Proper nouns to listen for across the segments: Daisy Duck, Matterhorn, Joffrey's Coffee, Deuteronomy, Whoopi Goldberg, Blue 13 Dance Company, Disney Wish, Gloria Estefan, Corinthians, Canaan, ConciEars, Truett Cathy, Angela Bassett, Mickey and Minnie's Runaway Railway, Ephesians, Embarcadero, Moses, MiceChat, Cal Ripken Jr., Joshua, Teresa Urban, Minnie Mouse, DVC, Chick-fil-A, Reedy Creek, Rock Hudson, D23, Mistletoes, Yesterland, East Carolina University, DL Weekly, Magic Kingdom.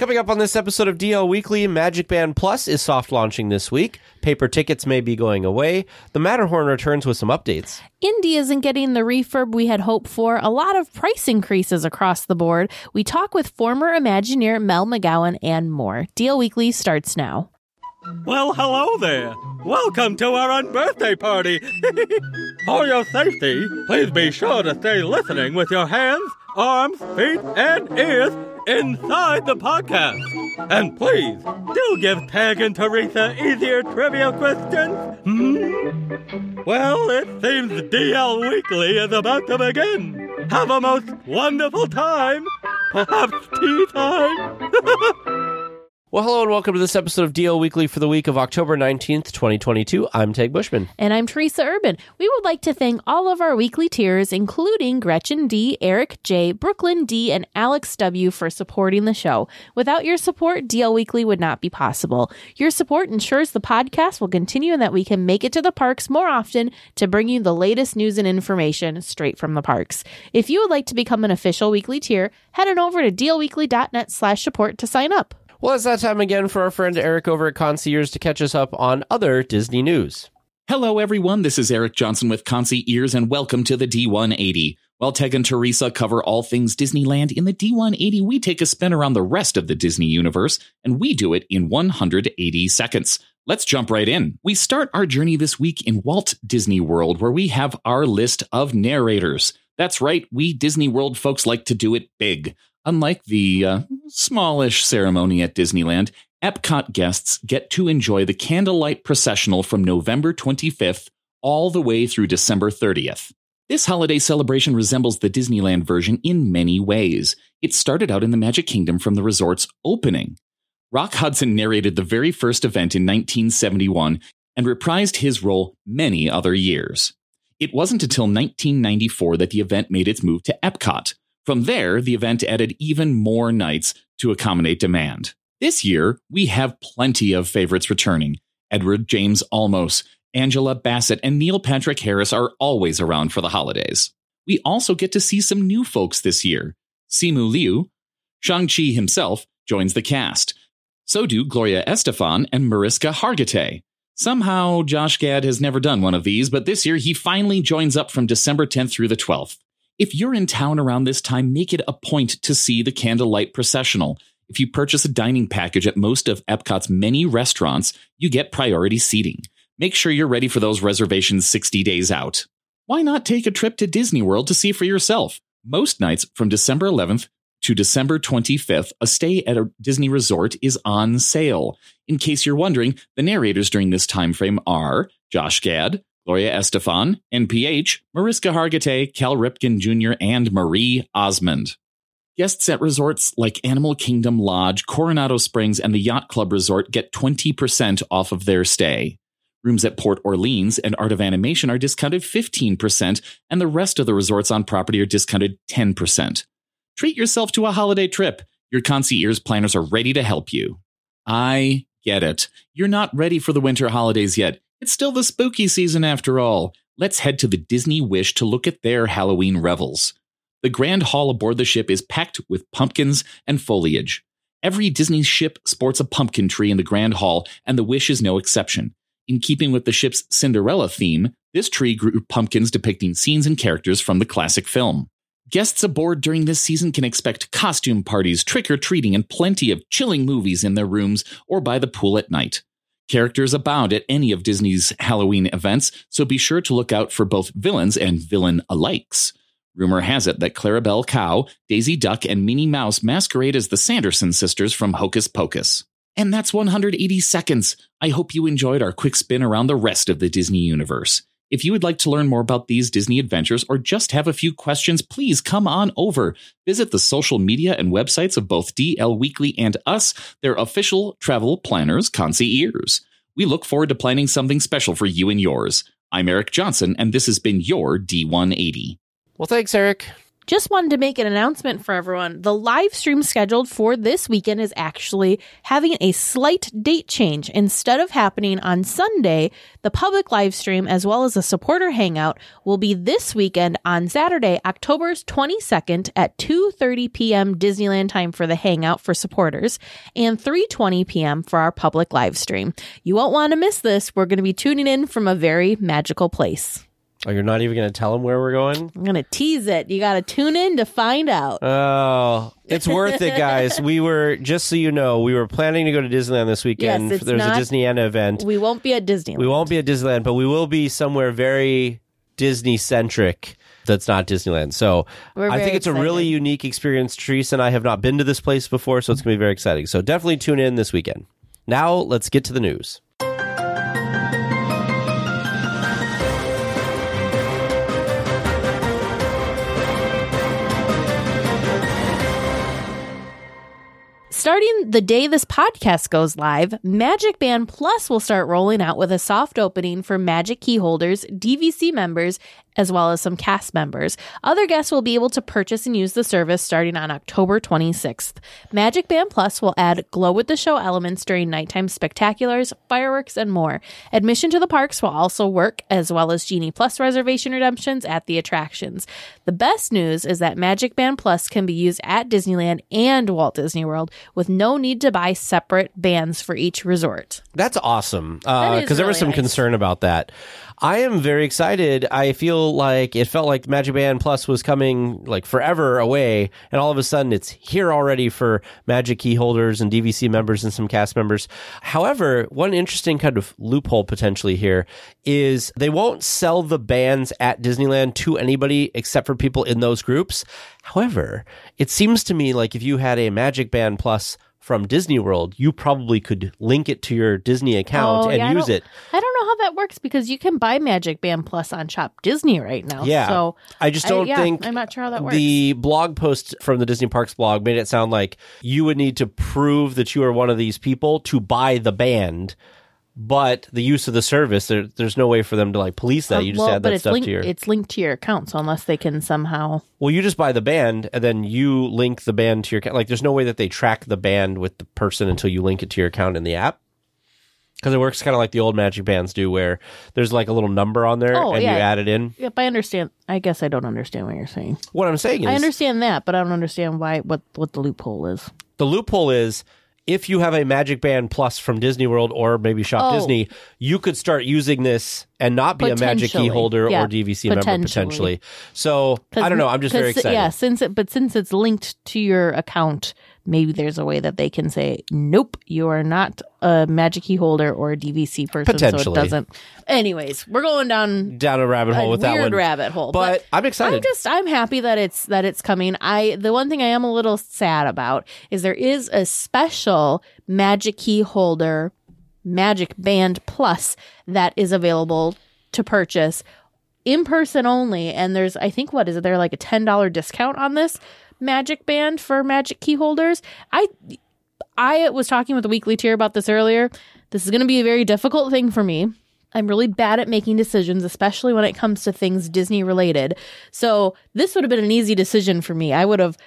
Coming up on this episode of DL Weekly, MagicBand Plus is soft launching this week. Paper tickets may be going away. The Matterhorn returns with some updates. Indy isn't getting the refurb we had hoped for. A lot of price increases across the board. We talk with former Imagineer Mel McGowan and more. DL Weekly starts now. Well, hello there. Welcome to our unbirthday party. For your safety, please be sure to stay listening with your hands, arms, feet, and ears inside the podcast. And please, do give Peg and Teresa easier trivia questions. Well, it seems DL Weekly is about to begin. Have a most wonderful time. Perhaps tea time. Well, hello and welcome to this episode of DL Weekly for the week of October 19th, 2022. I'm Teg Bushman. And I'm Teresa Urban. We would like to thank all of our weekly tiers, including Gretchen D., Eric J., Brooklyn D., and Alex W. for supporting the show. Without your support, DL Weekly would not be possible. Your support ensures the podcast will continue and that we can make it to the parks more often to bring you the latest news and information straight from the parks. If you would like to become an official weekly tier, head on over to dlweekly.net/support to sign up. Well, it's that time again for our friend Eric over at ConciEars to catch us up on other Disney news. Hello, everyone. This is Eric Johnson with ConciEars, and welcome to the D180. While Teg and Teresa cover all things Disneyland, in the D180, we take a spin around the rest of the Disney universe, and we do it in 180 seconds. Let's jump right in. We start our journey this week in Walt Disney World, where we have our list of narrators. That's right. We Disney World folks like to do it big. Unlike the smallish ceremony at Disneyland, Epcot guests get to enjoy the Candlelight Processional from November 25th all the way through December 30th. This holiday celebration resembles the Disneyland version in many ways. It started out in the Magic Kingdom from the resort's opening. Rock Hudson narrated the very first event in 1971 and reprised his role many other years. It wasn't until 1994 that the event made its move to Epcot. From there, the event added even more nights to accommodate demand. This year, we have plenty of favorites returning. Edward James Olmos, Angela Bassett, and Neil Patrick Harris are always around for the holidays. We also get to see some new folks this year. Simu Liu, Shang-Chi himself, joins the cast. So do Gloria Estefan and Mariska Hargitay. Somehow, Josh Gad has never done one of these, but this year he finally joins up from December 10th through the 12th. If you're in town around this time, make it a point to see the Candlelight Processional. If you purchase a dining package at most of Epcot's many restaurants, you get priority seating. Make sure you're ready for those reservations 60 days out. Why not take a trip to Disney World to see for yourself? Most nights from December 11th to December 25th, a stay at a Disney resort is on sale. In case you're wondering, the narrators during this time frame are Josh Gad, Gloria Estefan, NPH, Mariska Hargitay, Cal Ripken Jr., and Marie Osmond. Guests at resorts like Animal Kingdom Lodge, Coronado Springs, and the Yacht Club Resort get 20% off of their stay. Rooms at Port Orleans and Art of Animation are discounted 15%, and the rest of the resorts on property are discounted 10%. Treat yourself to a holiday trip. Your ConciEars planners are ready to help you. I get it. You're not ready for the winter holidays yet. It's still the spooky season after all. Let's head to the Disney Wish to look at their Halloween revels. The Grand Hall aboard the ship is packed with pumpkins and foliage. Every Disney ship sports a pumpkin tree in the Grand Hall, and the Wish is no exception. In keeping with the ship's Cinderella theme, this tree grew pumpkins depicting scenes and characters from the classic film. Guests aboard during this season can expect costume parties, trick-or-treating, and plenty of chilling movies in their rooms or by the pool at night. Characters abound at any of Disney's Halloween events, so be sure to look out for both villains and villain-alikes. Rumor has it that Clarabelle Cow, Daisy Duck, and Minnie Mouse masquerade as the Sanderson sisters from Hocus Pocus. And that's 180 seconds. I hope you enjoyed our quick spin around the rest of the Disney universe. If you would like to learn more about these Disney adventures or just have a few questions, please come on over. Visit the social media and websites of both DL Weekly and us, their official travel planners, ConciEars. We look forward to planning something special for you and yours. I'm Eric Johnson, and this has been your D180. Well, thanks, Eric. Just wanted to make an announcement for everyone. The live stream scheduled for this weekend is actually having a slight date change. Instead of happening on Sunday, the public live stream as well as a supporter hangout will be this weekend on Saturday, October 22nd at 2:30 p.m. Disneyland time for the hangout for supporters and 3:20 p.m. for our public live stream. You won't want to miss this. We're going to be tuning in from a very magical place. Oh, you're not even going to tell them where we're going? I'm going to tease it. You got to tune in to find out. Oh, it's worth it, guys. We were, just so you know, we were planning to go to Disneyland this weekend. Yes, there's a Disneyland event. We won't be at Disneyland. We won't be at Disneyland, but we will be somewhere very Disney-centric that's not Disneyland. So I think it's excited. A really unique experience. Therese and I have not been to this place before, so it's going to be very exciting. So definitely tune in this weekend. Now, let's get to the news. Starting the day this podcast goes live, MagicBand Plus will start rolling out with a soft opening for Magic Key holders, DVC members, as well as some cast members. Other guests will be able to purchase and use the service starting on October 26th. MagicBand Plus will add glow-with-the-show elements during nighttime spectaculars, fireworks, and more. Admission to the parks will also work, as well as Genie Plus reservation redemptions at the attractions. The best news is that MagicBand Plus can be used at Disneyland and Walt Disney World with no need to buy separate bands for each resort. That's awesome, because there was some concern about that. I am very excited. I feel like it felt like MagicBand Plus was coming like forever away, and all of a sudden it's here already for Magic Key holders and DVC members and some cast members. However, one interesting kind of loophole potentially here is they won't sell the bands at Disneyland to anybody except for people in those groups. However, it seems to me like if you had a MagicBand Plus from Disney World, you probably could link it to your Disney account use it. I don't know how that works because you can buy MagicBand Plus on Shop Disney right now. Yeah. So I just don't think I'm not sure how that works. The blog post from the Disney Parks blog made it sound like you would need to prove that you are one of these people to buy the band. But the use of the service, there's no way for them to like police that. You just add that stuff to your... It's linked to your account, so unless they can somehow... Well, you just buy the band, and then you link the band to your account. Like, there's no way that they track the band with the person until you link it to your account in the app. Because it works kind of like the old Magic Bands do, where there's like a little number on there, you add it in. Yep, I understand. I guess I don't understand what you're saying. What I'm saying is... I understand that, but I don't understand what the loophole is. The loophole is... If you have a MagicBand Plus from Disney World or maybe Shop Disney, you could start using this and not be a Magic Key holder or DVC member potentially. So I don't know. I'm just very excited. Yeah, since it's linked to your account, maybe there's a way that they can say, nope, you are not a Magic Key holder or a DVC person. Potentially. So it doesn't. Anyways, we're going down a rabbit hole with that one. Weird rabbit hole. But I'm excited. I'm happy that it's coming. The one thing I am a little sad about is there is a special Magic Key holder, MagicBand Plus that is available to purchase in person only. And there's, I think, what is it? There like a $10 discount on this Magic Band for Magic Key holders. I was talking with the Weekly Tier about this earlier. This is going to be a very difficult thing for me. I'm really bad at making decisions, especially when it comes to things Disney related. So this would have been an easy decision for me. I would have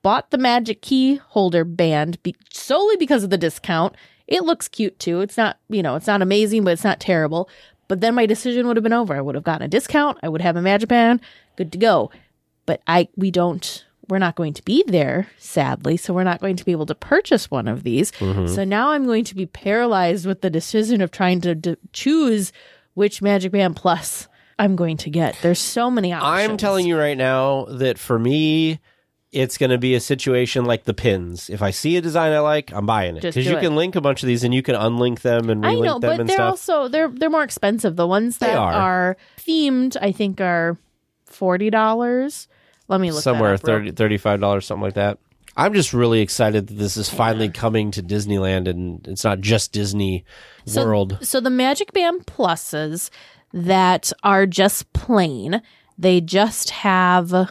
bought the Magic Key holder band solely because of the discount. It looks cute too. It's not, it's not amazing, but it's not terrible. But then my decision would have been over. I would have gotten a discount. I would have a Magic Band. Good to go. But we're not going to be there, sadly, so we're not going to be able to purchase one of these. Mm-hmm. So now I'm going to be paralyzed with the decision of trying to choose which MagicBand Plus I'm going to get. There's so many options. I'm telling you right now that for me, it's going to be a situation like the pins. If I see a design I like, I'm buying it. Because you can link a bunch of these and you can unlink them and relink them and stuff. I know, but they're also, they're more expensive. The ones that are themed, I think, are $40. Let me look somewhere that up, $35, something like that. I'm just really excited that this is finally coming to Disneyland, and it's not just Disney World. So the MagicBand Pluses that are just plain, they just have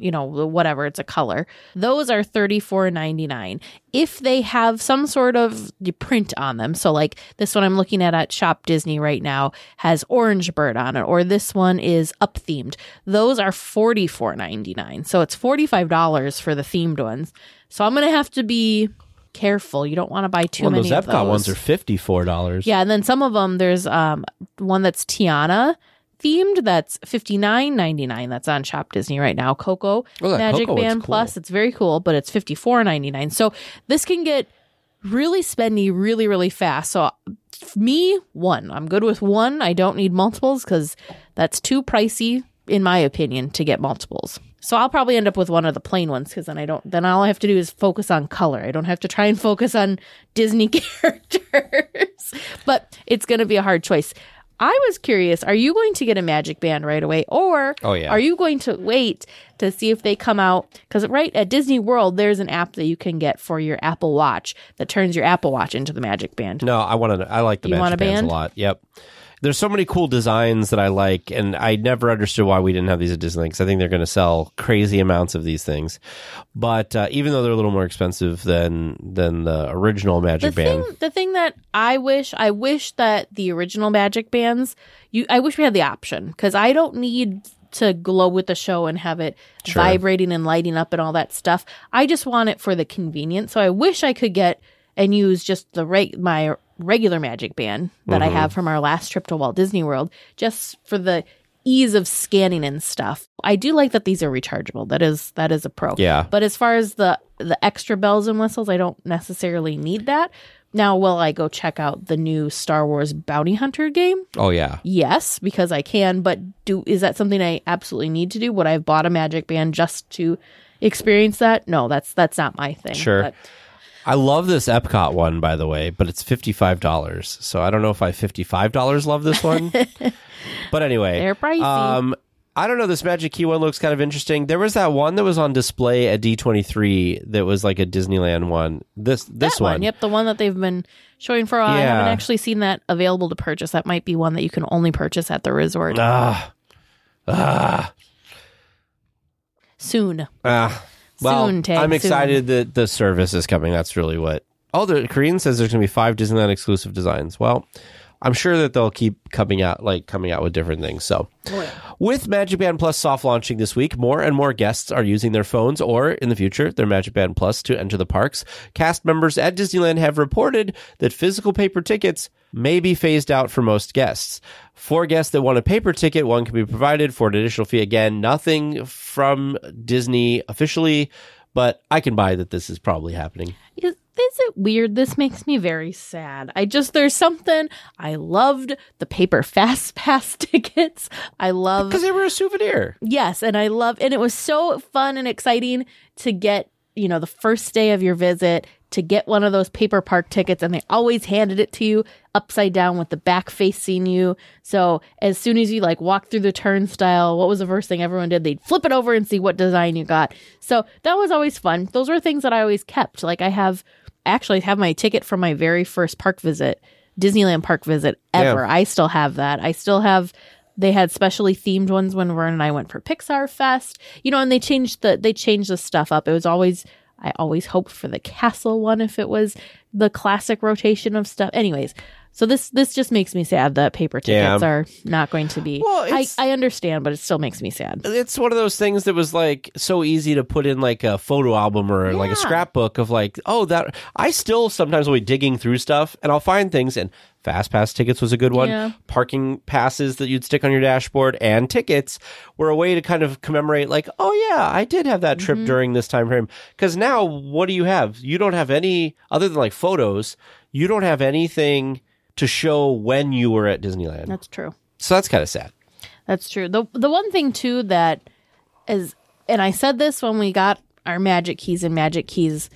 you know, whatever, it's a color. Those are $34.99. If they have some sort of print on them, so like this one I'm looking at Shop Disney right now has Orange Bird on it, or this one is Up themed, those are $44.99. So it's $45 for the themed ones. So I'm going to have to be careful. You don't want to buy too many of those. Epcot ones are $54. Yeah, and then some of them, there's one that's Tiana themed, that's $59.99. That's on Shop Disney right now. Coco, Magic Band Plus, it's very cool, but it's $54.99. So this can get really spendy really, really fast. So me, one. I'm good with one. I don't need multiples because that's too pricey, in my opinion, to get multiples. So I'll probably end up with one of the plain ones because then all I have to do is focus on color. I don't have to try and focus on Disney characters, but it's going to be a hard choice. I was curious, are you going to get a Magic Band right away, or are you going to wait to see if they come out? Because right at Disney World, there's an app that you can get for your Apple Watch that turns your Apple Watch into the Magic Band. No, I like the Magic Bands a lot. Yep. There's so many cool designs that I like, and I never understood why we didn't have these at Disneyland, because I think they're going to sell crazy amounts of these things. But even though they're a little more expensive than the original Magic Band. The thing that I wish that the original Magic Bands, I wish we had the option, because I don't need to glow with the show and have it vibrating and lighting up and all that stuff. I just want it for the convenience. So I wish I could get and use just my regular Magic Band that I have from our last trip to Walt Disney World, just for the ease of scanning and stuff. I do like that these are rechargeable. That is a pro. Yeah. But as far as the extra bells and whistles, I don't necessarily need that. Now, will I go check out the new Star Wars Bounty Hunter game? Oh, yeah. Yes, because I can. But is that something I absolutely need to do? Would I have bought a Magic Band just to experience that? No, that's not my thing. Sure. But I love this Epcot one, by the way, but it's $55. So I don't know if I $55 love this one. But anyway. They're pricey. I don't know. This Magic Key one looks kind of interesting. There was that one that was on display at D23 that was like a Disneyland one. This one. Yep, the one that they've been showing for a while. Yeah. I haven't actually seen that available to purchase. That might be one that you can only purchase at the resort. Soon. Well, I'm excited that the service is coming. That's really what... Oh, the Korean says there's going to be 5 Disneyland exclusive designs. Well, I'm sure that they'll keep coming out with different things. So, with Magic Band Plus soft launching this week, more and more guests are using their phones or, in the future, their Magic Band Plus to enter the parks. Cast members at Disneyland have reported that physical paper tickets may be phased out for most guests. For guests that want a paper ticket, one can be provided for an additional fee. Again, nothing from Disney officially, but I can buy that this is probably happening. Is it weird? This makes me very sad. There's something. I loved the paper Fast Pass tickets. Because they were a souvenir. Yes, and it was so fun and exciting to get, the first day of your visit, to get one of those paper park tickets, and they always handed it to you upside down with the back facing you. So as soon as you walk through the turnstile, what was the first thing everyone did? They'd flip it over and see what design you got. So that was always fun. Those were things that I always kept. I have my ticket from my very first Disneyland park visit ever. Yeah. I still have that. They had specially themed ones when Vern and I went for Pixar Fest, and they changed the stuff up. I always hoped for the castle one if it was the classic rotation of stuff. Anyways, so this just makes me sad that paper tickets are not going to be... Well, I understand, but it still makes me sad. It's one of those things that was so easy to put in a photo album or a scrapbook of that... I still sometimes will be digging through stuff and I'll find things, and Fast Pass tickets was a good one. Yeah. Parking passes that you'd stick on your dashboard and tickets were a way to kind of commemorate I did have that trip during this time frame. Because now what do you have? You don't have any, other than photos, you don't have anything to show when you were at Disneyland. That's true. So that's kind of sad. That's true. The one thing too that is, and I said this when we got our Magic Keys, and Magic Keys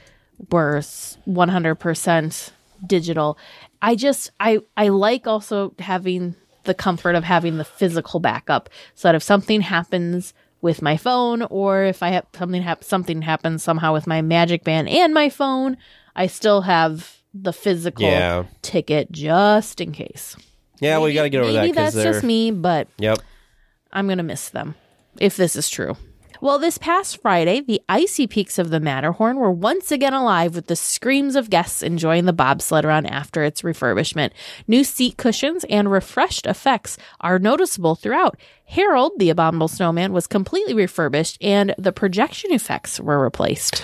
were 100% digital. I like also having the comfort of having the physical backup, so that if something happens with my phone, or if I have something happens somehow with my Magic Band and my phone, I still have the physical ticket just in case. Yeah, we got to get over that. Maybe that's just me, but I'm going to miss them if this is true. Well, this past Friday, the icy peaks of the Matterhorn were once again alive with the screams of guests enjoying the bobsled run after its refurbishment. New seat cushions and refreshed effects are noticeable throughout. Harold, the Abominable Snowman, was completely refurbished and the projection effects were replaced.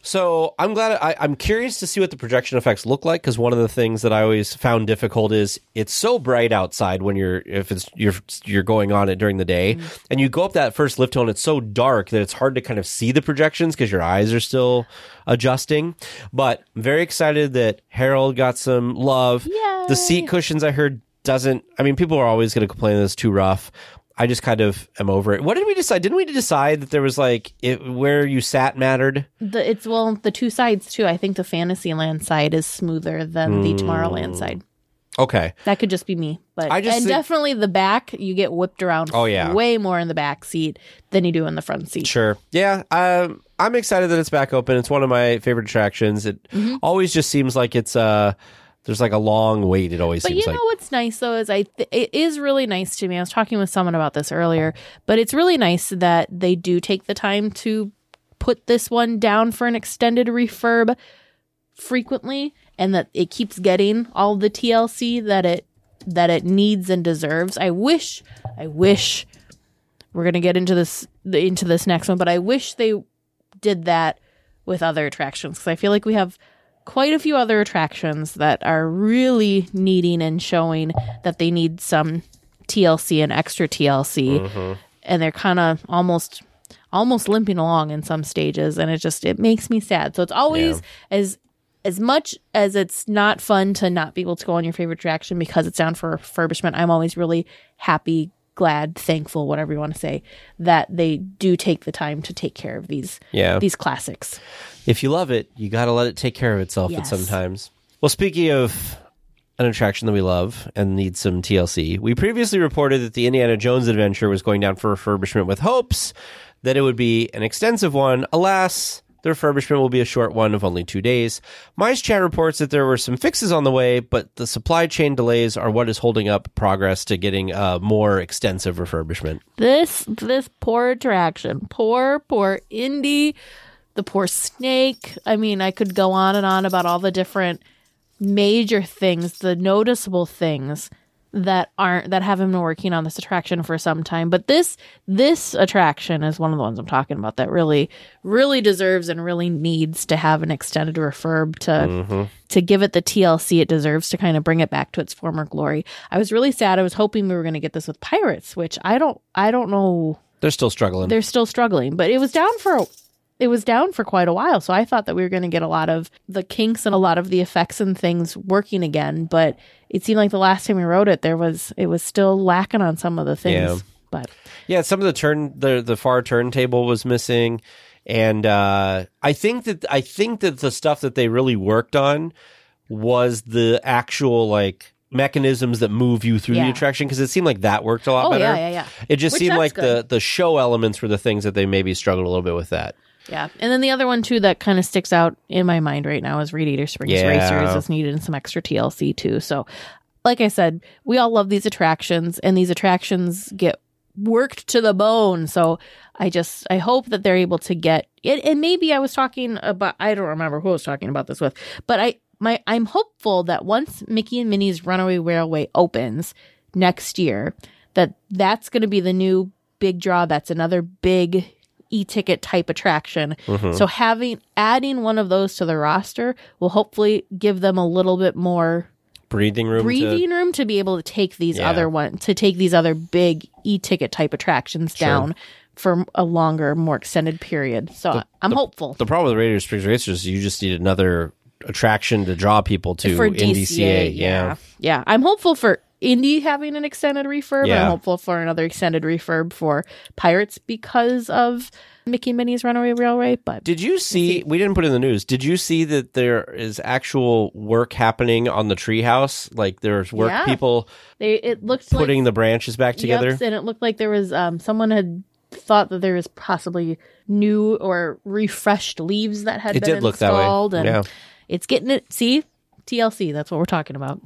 So I'm glad I'm curious to see what the projection effects look like, because one of the things that I always found difficult is it's so bright outside when you're going on it during the day, mm-hmm. and you go up that first lift hill and it's so dark that it's hard to kind of see the projections because your eyes are still adjusting. But I'm very excited that Harold got some love. Yay. The seat cushions, I heard, people are always going to complain that it's too rough. I just kind of am over it. What did we decide? Didn't we decide that there was where you sat mattered? The two sides too. I think the Fantasyland side is smoother than the Tomorrowland side. Okay. That could just be me. But definitely the back, you get whipped around way more in the back seat than you do in the front seat. Sure. Yeah. I'm excited that it's back open. It's one of my favorite attractions. It always just seems like it's there's a long wait, it always seems like. But you know what's nice, though, is it is really nice to me. I was talking with someone about this earlier, but it's really nice that they do take the time to put this one down for an extended refurb frequently, and that it keeps getting all the TLC that it needs and deserves. I wish we're going to get into this next one, but I wish they did that with other attractions, because I feel like we have quite a few other attractions that are really needing and showing that they need some TLC and extra TLC, mm-hmm. and they're kind of almost limping along in some stages, and it makes me sad. So it's always as much as it's not fun to not be able to go on your favorite attraction because it's down for refurbishment, I'm always really happy, glad, thankful, whatever you want to say, that they do take the time to take care of these classics. If you love it, you got to let it take care of itself sometimes. Well, speaking of an attraction that we love and needs some TLC, we previously reported that the Indiana Jones Adventure was going down for refurbishment with hopes that it would be an extensive one. Alas, the refurbishment will be a short one of only 2 days. MiceChat reports that there were some fixes on the way, but the supply chain delays are what is holding up progress to getting a more extensive refurbishment. This poor attraction. Poor Indy. The poor snake. I mean, I could go on and on about all the different major things, the noticeable things that haven't been working on this attraction for some time. But this attraction is one of the ones I'm talking about that really, really deserves and really needs to have an extended refurb to give it the TLC it deserves to kind of bring it back to its former glory. I was really sad. I was hoping we were going to get this with Pirates, which I don't know. They're still struggling, but it was down for quite a while. So I thought that we were going to get a lot of the kinks and a lot of the effects and things working again. But it seemed like the last time we wrote it, it was still lacking on some of the things. Yeah. But yeah, some of the the far turntable was missing. And I think that the stuff that they really worked on was the actual mechanisms that move you through the attraction, because it seemed like that worked a lot better. Yeah. It just seemed like the show elements were the things that they maybe struggled a little bit with that. Yeah. And then the other one, too, that kind of sticks out in my mind right now is Radiator Springs Racers. It's needed some extra TLC, too. So, like I said, we all love these attractions, and these attractions get worked to the bone. So, I hope that they're able to get it. And maybe I was talking about, I don't remember who I was talking about this with, but I'm hopeful that once Mickey and Minnie's Runaway Railway opens next year, that's going to be the new big draw. That's another big e-ticket type attraction. Mm-hmm. So adding one of those to the roster will hopefully give them a little bit more breathing room to be able to take these other big e-ticket type attractions down for a longer, more extended period. So I'm hopeful. The problem with Radiator Springs Racers is you just need another attraction to draw people to for DCA, in DCA. Yeah. I'm hopeful for Indy having an extended refurb. Yeah. I'm hopeful for another extended refurb for Pirates because of Mickey and Minnie's Runaway Railway. But did you see? We didn't put in the news. Did you see that there is actual work happening on the treehouse? Like there's work people. It looked putting the branches back together, and it looked like there was someone had thought that there was possibly new or refreshed leaves that had been installed. Look that way. And it's getting it. See? TLC. That's what we're talking about.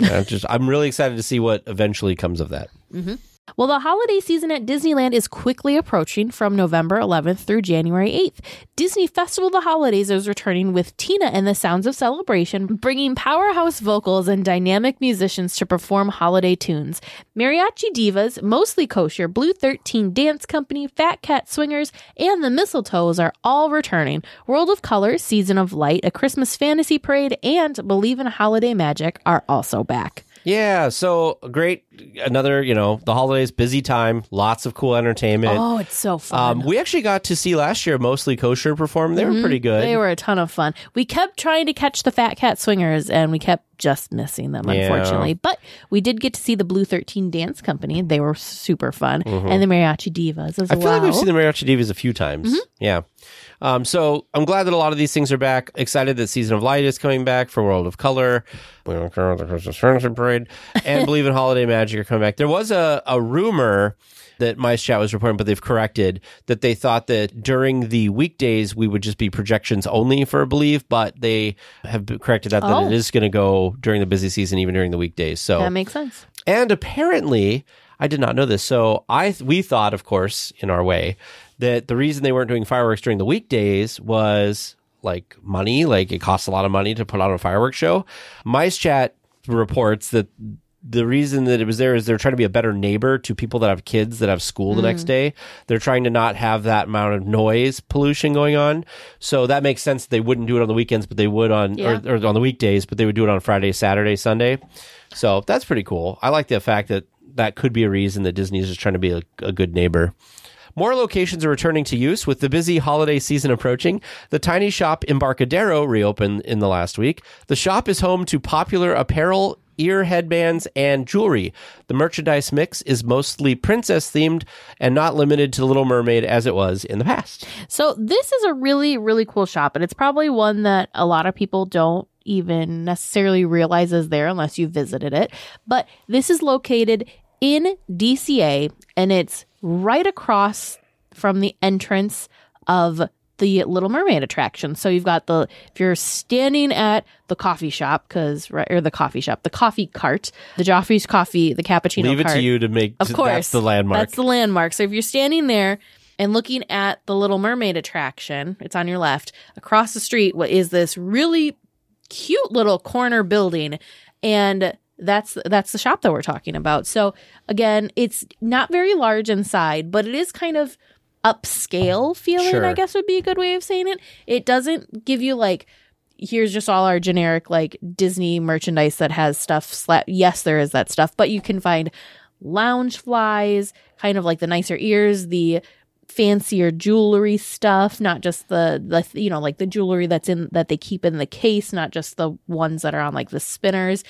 I'm really excited to see what eventually comes of that. Mm-hmm. Well, the holiday season at Disneyland is quickly approaching from November 11th through January 8th. Disney Festival of the Holidays is returning with Tina and the Sounds of Celebration, bringing powerhouse vocals and dynamic musicians to perform holiday tunes. Mariachi Divas, Mostly Kosher, Blue 13 Dance Company, Fat Cat Swingers, and the Mistletoes are all returning. World of Color, Season of Light, A Christmas Fantasy Parade, and Believe in Holiday Magic are also back. Yeah, so great. Another, you know, the holidays, busy time, lots of cool entertainment. Oh, it's so fun. We actually got to see last year Mostly Kosher perform. They were pretty good. They were a ton of fun. We kept trying to catch the Fat Cat Swingers, and we kept just missing them, unfortunately. But we did get to see the Blue 13 Dance Company. They were super fun. Mm-hmm. And the Mariachi Divas as well. I feel like we've seen the Mariachi Divas a few times. Mm-hmm. Yeah. So I'm glad that a lot of these things are back. Excited that Season of Light is coming back for World of Color. Believe in the Christmas Fantasy Parade. And Believe in Holiday Magic are coming back. There was a rumor that MiceChat was reporting, but they've corrected, that they thought that during the weekdays, we would just be projections only for Believe, but they have corrected that, that it is going to go during the busy season, even during the weekdays. So that makes sense. And apparently, I did not know this, so we thought, of course, in our way, that the reason they weren't doing fireworks during the weekdays was like money, like it costs a lot of money to put on a fireworks show. MiceChat reports that the reason that it was there is they're trying to be a better neighbor to people that have kids that have school the next day. They're trying to not have that amount of noise pollution going on. So that makes sense. They wouldn't do it on the weekends, but they would or on the weekdays, but they would do it on Friday, Saturday, Sunday. So that's pretty cool. I like the fact that could be a reason that Disney is just trying to be a good neighbor. More locations are returning to use with the busy holiday season approaching. The tiny shop Embarcadero reopened in the last week. The shop is home to popular apparel, ear headbands, and jewelry. The merchandise mix is mostly princess-themed and not limited to Little Mermaid as it was in the past. So this is a really, really cool shop, and it's probably one that a lot of people don't even necessarily realize is there unless you visited it. But this is located in DCA, and it's right across from the entrance of the Little Mermaid attraction. So you've got if you're standing at the coffee shop, the coffee cart, the Joffrey's coffee, the cappuccino cart. Leave it to you to make, of course, that's the landmark. That's the landmark. So if you're standing there and looking at the Little Mermaid attraction, it's on your left, across the street, what is this really cute little corner building, and that's the shop that we're talking about. So again, it's not very large inside, but it is kind of upscale feeling, sure, I guess would be a good way of saying it. It doesn't give you like, here's just all our generic like Disney merchandise that has stuff. Yes, there is that stuff, but you can find lounge flies, kind of like the nicer ears, the fancier jewelry stuff, not just the you know, like the jewelry that's in that they keep in the case, not just the ones that are on like the spinners.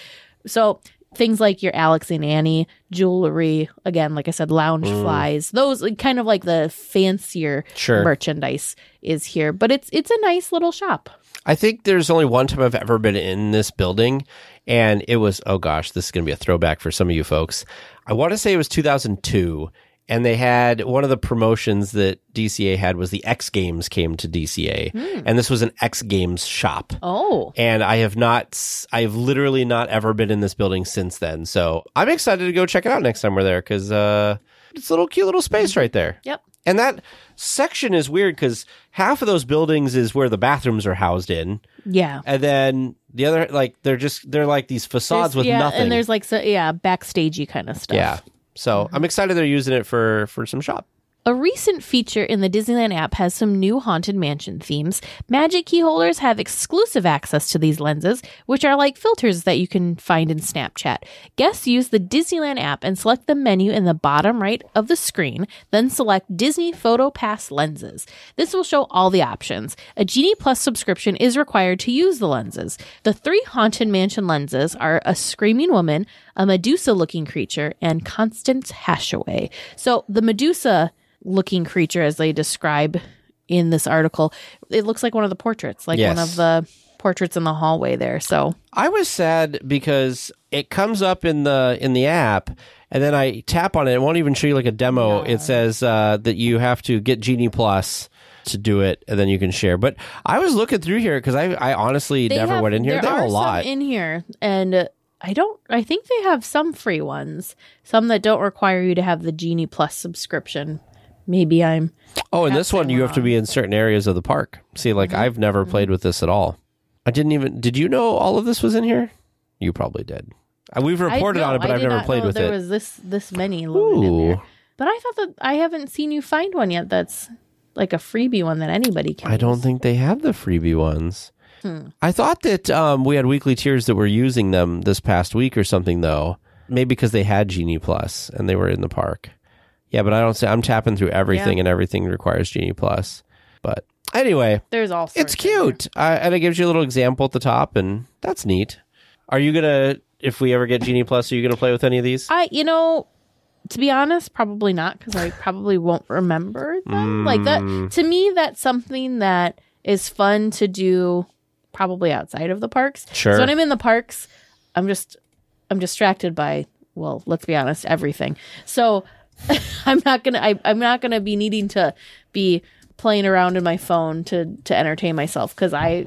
So things like your Alex and Annie jewelry, again, like I said, lounge flies, those kind of like the fancier merchandise is here. But it's a nice little shop. I think there's only one time I've ever been in this building, and it was, oh gosh, this is going to be a throwback for some of you folks. I want to say it was 2002, and they had one of the promotions that DCA had was the X Games came to DCA. And this was an X Games shop. Oh. And I have literally not ever been in this building since then. So I'm excited to go check it out next time we're there, because it's a little cute little space right there. Yep. And that section is weird because half of those buildings is where the bathrooms are housed in. Yeah. And then the other, like, they're like these facades with nothing. And there's like, backstagey kind of stuff. Yeah. So I'm excited they're using it for some shop. A recent feature in the Disneyland app has some new Haunted Mansion themes. Magic key holders have exclusive access to these lenses, which are like filters that you can find in Snapchat. Guests use the Disneyland app and select the menu in the bottom right of the screen, then select Disney Photo Pass lenses. This will show all the options. A Genie Plus subscription is required to use the lenses. The three Haunted Mansion lenses are a screaming woman, a Medusa-looking creature, and Constance Hashaway. So the Medusa-looking creature, as they describe in this article, it looks like one of the portraits, like one of the portraits in the hallway there. So I was sad because it comes up in the app, and then I tap on it. It won't even show you like a demo. Yeah. It says that you have to get Genie Plus to do it, and then you can share. But I was looking through here because I honestly never went in here. There are a lot in here, and I think they have some free ones, some that don't require you to have the Genie Plus subscription. Maybe I'm... Oh, and this one, you have to be in certain areas of the park. See, like, I've never played with this at all. I didn't even... Did you know all of this was in here? You probably did. We've reported on it, but I've never played with it. There was this many loaded in there. But I thought that I haven't seen you find one yet that's like a freebie one that anybody can use. I don't think they have the freebie ones. I thought that we had weekly tiers that were using them this past week or something, though. Maybe because they had Genie Plus and they were in the park. Yeah, but I don't say I'm tapping through everything and everything requires Genie Plus. But anyway, there's all sorts. It's cute. And it gives you a little example at the top, and that's neat. Are you going to, if we ever get Genie Plus, are you going to play with any of these? To be honest, probably not, because I probably won't remember them. Like that, to me, that's something that is fun to do probably outside of the parks. Sure. So when I'm in the parks, I'm distracted by, well, let's be honest, everything. So I'm not gonna be needing to be playing around in my phone to entertain myself, because I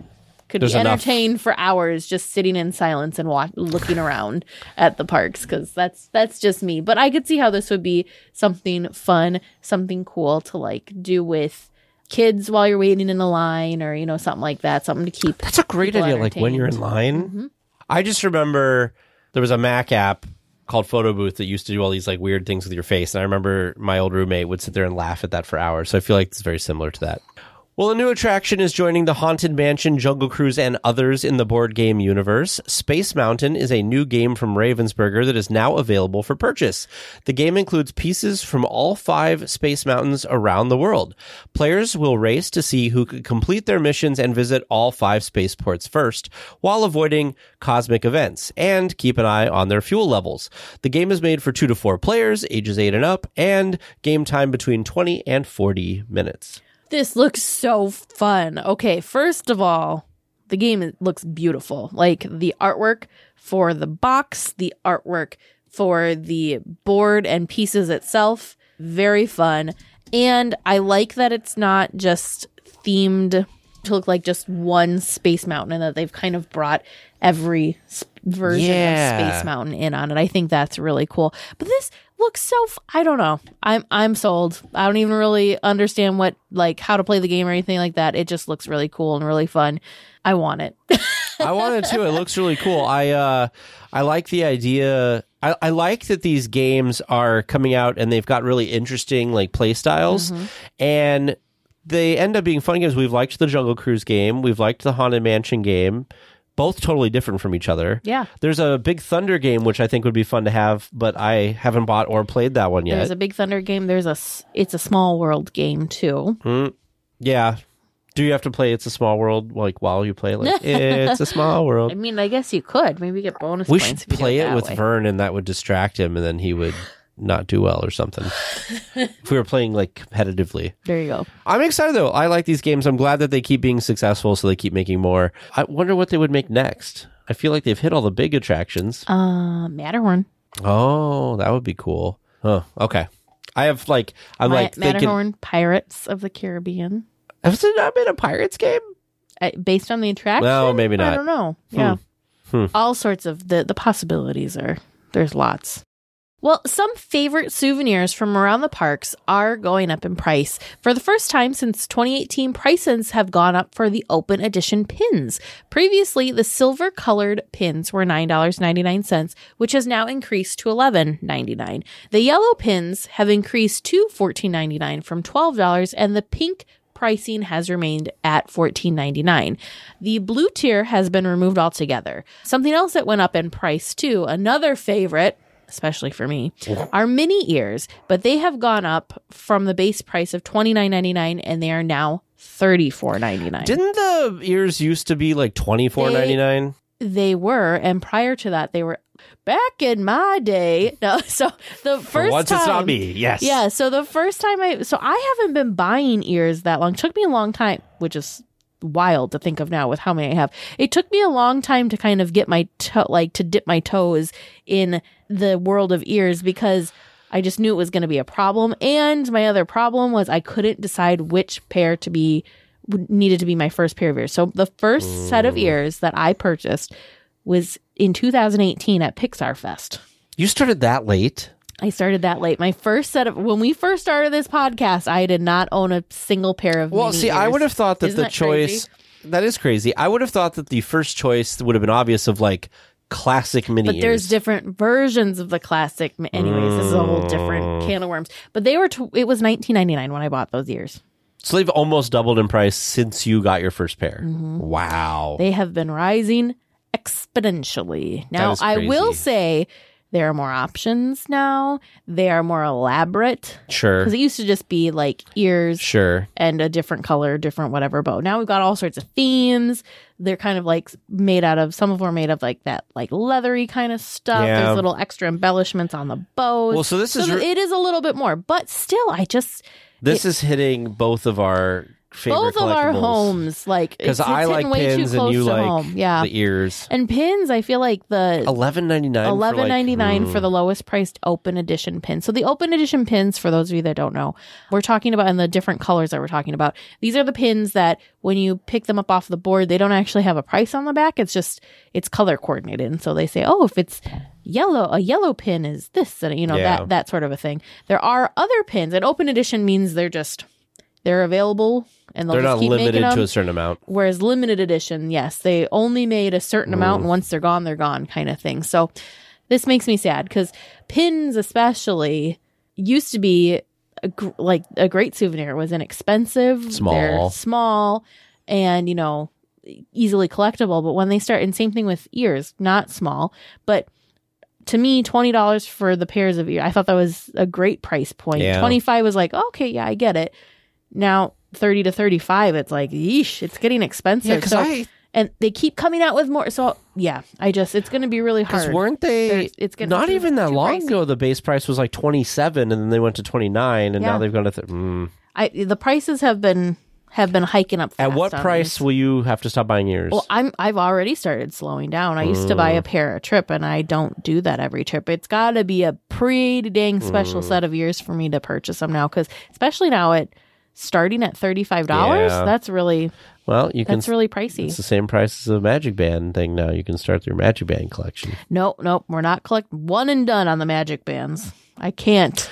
could be entertained for hours just sitting in silence and looking around at the parks, because that's just me. But I could see how this would be something fun, something cool to like do with kids while you're waiting in a line, or something like that. Something to keep. That's a great idea. Like when you're in line. Mm-hmm. I just remember there was a Mac app called Photo Booth that used to do all these like weird things with your face. And I remember my old roommate would sit there and laugh at that for hours. So I feel like it's very similar to that. Well, a new attraction is joining the Haunted Mansion, Jungle Cruise, and others in the board game universe. Space Mountain is a new game from Ravensburger that is now available for purchase. The game includes pieces from all 5 Space Mountains around the world. Players will race to see who could complete their missions and visit all 5 spaceports first, while avoiding cosmic events, and keep an eye on their fuel levels. The game is made for 2 to 4 players, ages 8 and up, and game time between 20 and 40 minutes. This looks so fun. Okay, first of all, the game looks beautiful. Like the artwork for the box, the artwork for the board and pieces itself, very fun. And I like that it's not just themed to look like just one Space Mountain, and that they've kind of brought every version of Space Mountain in on it. I think that's really cool. But this looks so I don't know. I'm sold. I don't even really understand what how to play the game or anything like that. It just looks really cool and really fun. I want it. I want it too. It looks really cool. I like the idea. I like that these games are coming out and they've got really interesting like play styles, and they end up being fun games. We've liked the Jungle Cruise game. We've liked the Haunted Mansion game. Both totally different from each other. Yeah. There's a Big Thunder game, which I think would be fun to have, but I haven't bought or played that one yet. There's a Big Thunder game. It's a Small World game, too. Yeah. Do you have to play It's a Small World while you play? It's a Small World. I mean, I guess you could. Maybe get bonus points. We should play it with Vern, and that would distract him, and then he would not do well or something. If we were playing competitively. There you go. I'm excited though. I like these games. I'm glad that they keep being successful, so they keep making more. I wonder what they would make next. I feel like they've hit all the big attractions. Matterhorn. Oh, that would be cool. Oh, okay. I have Matterhorn, Pirates of the Caribbean. Has it not been a Pirates game? Based on the attraction? No, maybe not. I don't know. Yeah. All sorts of the possibilities are, there's lots. Well, some favorite souvenirs from around the parks are going up in price. For the first time since 2018, prices have gone up for the open edition pins. Previously, the silver-colored pins were $9.99, which has now increased to $11.99. The yellow pins have increased to $14.99 from $12, and the pink pricing has remained at $14.99. The blue tier has been removed altogether. Something else that went up in price, too, another favorite, especially for me, are mini ears, but they have gone up from the base price of $29.99, and they are now $34.99. Didn't the ears used to be $24.99? They were, and prior to that, they were back in my day. No, so the first time. For once it's not me, yes. Yeah, so the first time I haven't been buying ears that long. It took me a long time, which is wild to think of now with how many I have. It took me a long time to kind of get my to dip my toes in the world of ears, because I just knew it was going to be a problem. And my other problem was I couldn't decide which pair to be needed to be my first pair of ears. So the first set of ears that I purchased was in 2018 at Pixar Fest. You started that late? I started that late. My first set of, when we first started this podcast, I did not own a single pair of Well, see, ears. I would have thought that Isn't that crazy? That is crazy. I would have thought that the first choice would have been obvious of like classic mini ears. But there's different versions of the classic. Anyways, this is a whole different can of worms. But they were, it was $19.99 when I bought those ears. So they've almost doubled in price since you got your first pair. Mm-hmm. Wow. They have been rising exponentially. Now, I will say there are more options now. They are more elaborate. Sure. Because it used to just be like ears. Sure. And a different color, different whatever bow. Now we've got all sorts of themes. They're kind of like made out of, some of them are made of like that like leathery kind of stuff. Yeah. There's little extra embellishments on the bows. Well, so this is... it is a little bit more. But still, I just... This is hitting both of our favorite collectibles. Both of our homes. Because I like pins and you like the ears. And pins, I feel like the... $11.99 for the lowest priced open edition pin. So the open edition pins, for those of you that don't know, we're talking about in the different colors that we're talking about. These are the pins that when you pick them up off the board, they don't actually have a price on the back. It's just, it's color coordinated. And so they say, oh, if it's... yellow, a yellow pin is this, and you know, that sort of a thing. There are other pins, and open edition means they're available and they're not limited to a certain amount. Whereas limited edition, yes, they only made a certain amount, and once they're gone, kind of thing. So this makes me sad because pins, especially, used to be a great souvenir. It was inexpensive, small, and you know, easily collectible. But when they start, and same thing with ears, not small, but to me, $20 for the pairs of ears, I thought that was a great price point. Yeah. $25 was like, okay, yeah, I get it. Now, $30 to $35, it's like, yeesh, it's getting expensive. Yeah, and they keep coming out with more. So, yeah, it's going to be really hard. Because weren't they, not even that long ago, the base price was like $27, and then they went to $29, and now they've gone to, the prices have been hiking up fast. At what price will you have to stop buying ears? Well, I've already started slowing down. I used to buy a pair a trip, and I don't do that every trip. It's got to be a pretty dang special set of ears for me to purchase them now, because especially now starting at $35, that's really that's really pricey. It's the same price as a Magic Band thing now. You can start your Magic Band collection. Nope, we're not collecting one and done on the Magic Bands. I can't.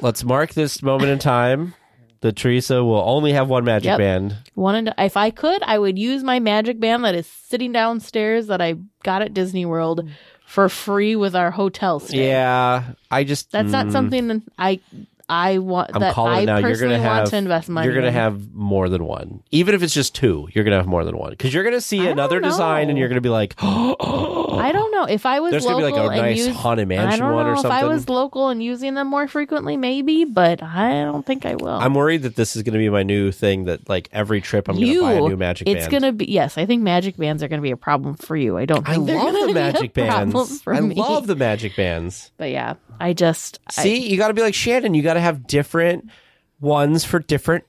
Let's mark this moment in time. The Teresa will only have one Magic Band. One, and if I could, I would use my Magic Band that is sitting downstairs that I got at Disney World for free with our hotel stay. Yeah, that's not something that I want. I'm calling now. You're going to invest money. You're going to have more than one, even if it's just two. You're going to have more than one because you're going to see another design and you're going to be like, oh. I don't know if I was. There's going to be like a nice Haunted Mansion one or something. If I was local and using them more frequently, maybe, but I don't think I will. I'm worried that this is going to be my new thing. That like every trip, I'm going to buy a new Magic Band. It's going to be I think Magic Bands are going to be a problem for you. I don't. I love the Magic Bands. Love the Magic Bands. But yeah, I just you got to be like Shannon. You got to have different ones for different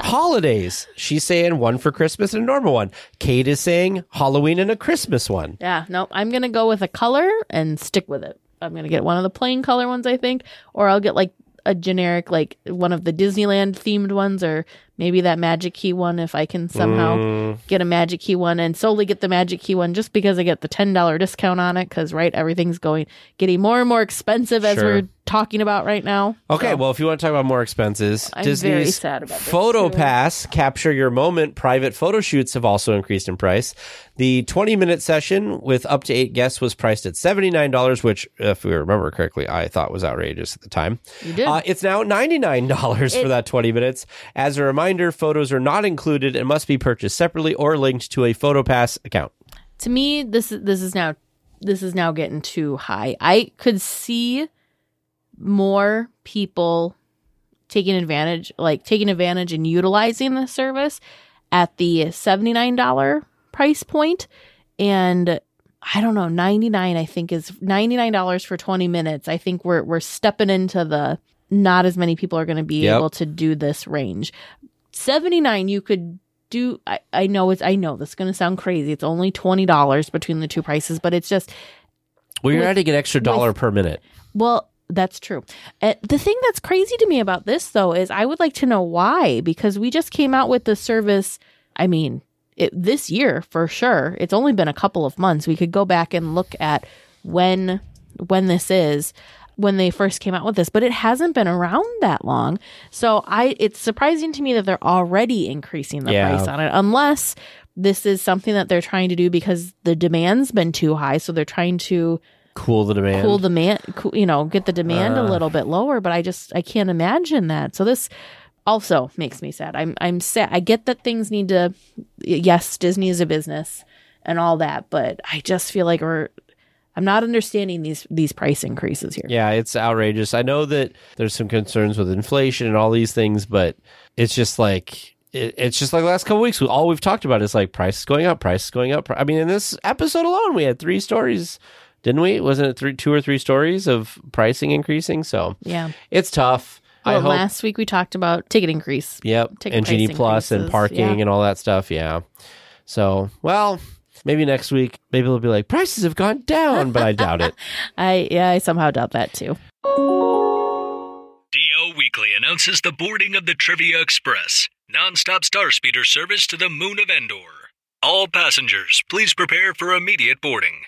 holidays. She's saying one for Christmas and a normal one. Kate is saying Halloween and a Christmas one. Yeah, no, I'm going to go with a color and stick with it. I'm going to get one of the plain color ones, I think, or I'll get like a generic, like one of the Disneyland themed ones, or maybe that Magic Key one if I can somehow get a Magic Key one and solely get the Magic Key one just because I get the $10 discount on it because everything's getting more and more expensive as we're talking about right now. Okay, well, if you want to talk about more expenses, Disney's Photo Pass Capture Your Moment private photo shoots have also increased in price. The 20-minute session with up to 8 guests was priced at $79, which, if we remember correctly, I thought was outrageous at the time. You did. It's now $99 for that 20 minutes. As a reminder, photos are not included and must be purchased separately or linked to a PhotoPass account. To me, this is now getting too high. I could see more people taking advantage and utilizing the service at the $79 price point, and I don't know, $99 I think is $99 for 20 minutes. I think we're stepping into the not as many people are going to be able to do this range. $79 you could do. I know this is going to sound crazy. It's only $20 between the two prices, but it's just you're adding an extra dollar per minute. Well, that's true. The thing that's crazy to me about this though is I would like to know why, because we just came out with the service. I mean, this year for sure. It's only been a couple of months. We could go back and look at when this is, when they first came out with this, but it hasn't been around that long. So it's surprising to me that they're already increasing the price on it, unless this is something that they're trying to do because the demand's been too high. So they're trying to get the demand a little bit lower, but I can't imagine that. So this also makes me sad. I'm sad. I get that things need to, yes, Disney is a business and all that, but I just feel like I'm not understanding these price increases here. Yeah, it's outrageous. I know that there's some concerns with inflation and all these things, but it's just like, it's just like the last couple of weeks, all we've talked about is like price is going up. I mean, in this episode alone, we had three stories, didn't we? Wasn't it two or three stories of pricing increasing? So yeah, it's tough. Well, last week we talked about ticket increase. Yep. Ticket and Genie Plus and parking and all that stuff. Yeah. So, well, maybe next week, maybe they'll be like, prices have gone down, but I doubt it. I somehow doubt that too. DL Weekly announces the boarding of the Trivia Express, nonstop Starspeeder service to the moon of Endor. All passengers, please prepare for immediate boarding.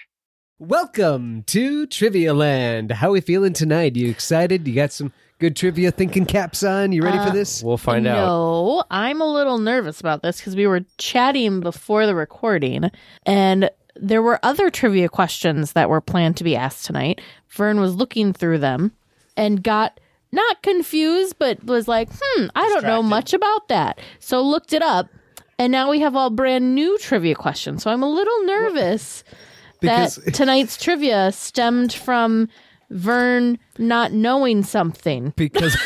Welcome to Trivia Land. How are we feeling tonight? You excited? You got some good trivia thinking caps on? You ready for this? We'll find out. No, I'm a little nervous about this because we were chatting before the recording and there were other trivia questions that were planned to be asked tonight. Vern was looking through them and got not confused, but was like, I don't know much about that. So looked it up and now we have all brand new trivia questions. So I'm a little nervous. Because that tonight's trivia stemmed from Vern not knowing something. Because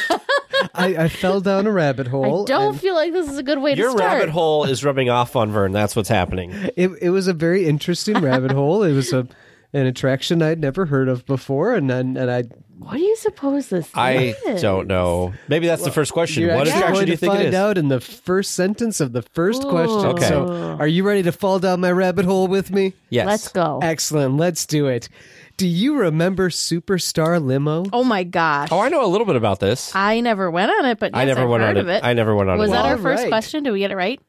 I fell down a rabbit hole. I don't feel like this is a good way to start. Your rabbit hole is rubbing off on Vern. That's what's happening. It was a very interesting rabbit hole. It was an attraction I'd never heard of before. And I... What do you suppose this is? I don't know. Maybe that's the first question. What attraction do you think it is? You're going to find out in the first sentence of the first question. Okay. So are you ready to fall down my rabbit hole with me? Yes. Let's go. Excellent. Let's do it. Do you remember Superstar Limo? Oh, my gosh. Oh, I know a little bit about this. I never went on it, but yes, I never went on it. Was that our first question? Did we get it right?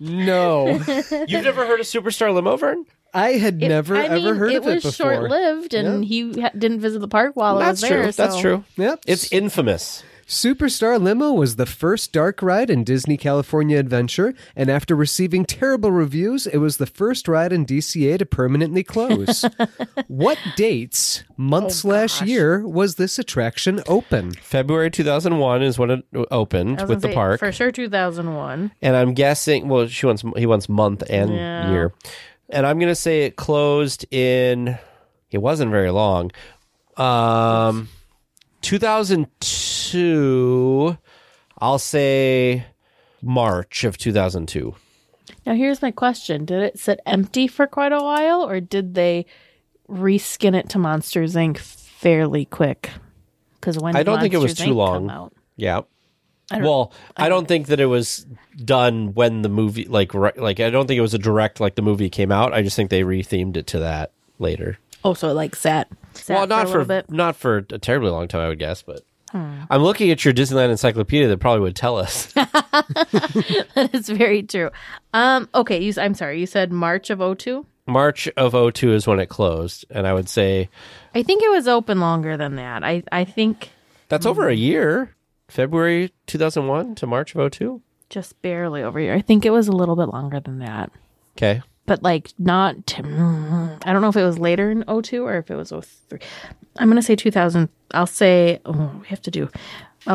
No. You've never heard of Superstar Limo, Vern? I had never heard of it before. It was short-lived, and he didn't visit the park while I was there. That's true. Yep. It's infamous. Superstar Limo was the first dark ride in Disney California Adventure, and after receiving terrible reviews, it was the first ride in DCA to permanently close. What dates, month/year, was this attraction open? February 2001 is when it opened with the park. For sure, 2001. And I'm guessing, well, he wants month and year. And I'm going to say it closed in, it wasn't very long, 2002, I'll say March of 2002. Now here's my question. Did it sit empty for quite a while or did they reskin it to Monsters, Inc. fairly quick? Because when I don't think it was too long. Yeah. I don't think that it was done when the movie, like I don't think it was a direct, like the movie came out. I just think they rethemed it to that later. Oh, so it like sat well, not for a little bit. Not for a terribly long time, I would guess, but I'm looking at your Disneyland encyclopedia that probably would tell us. That is very true. Okay, I'm sorry, you said March of 2002? March of 2002 is when it closed, and I would say... I think it was open longer than that. I think... That's over a year. February 2001 to March of 2002? Just barely over a year. I think it was a little bit longer than that. Okay. But like I don't know if it was later in 2002 or if it was 2003. I'm going to say 2000. I'll say, I'll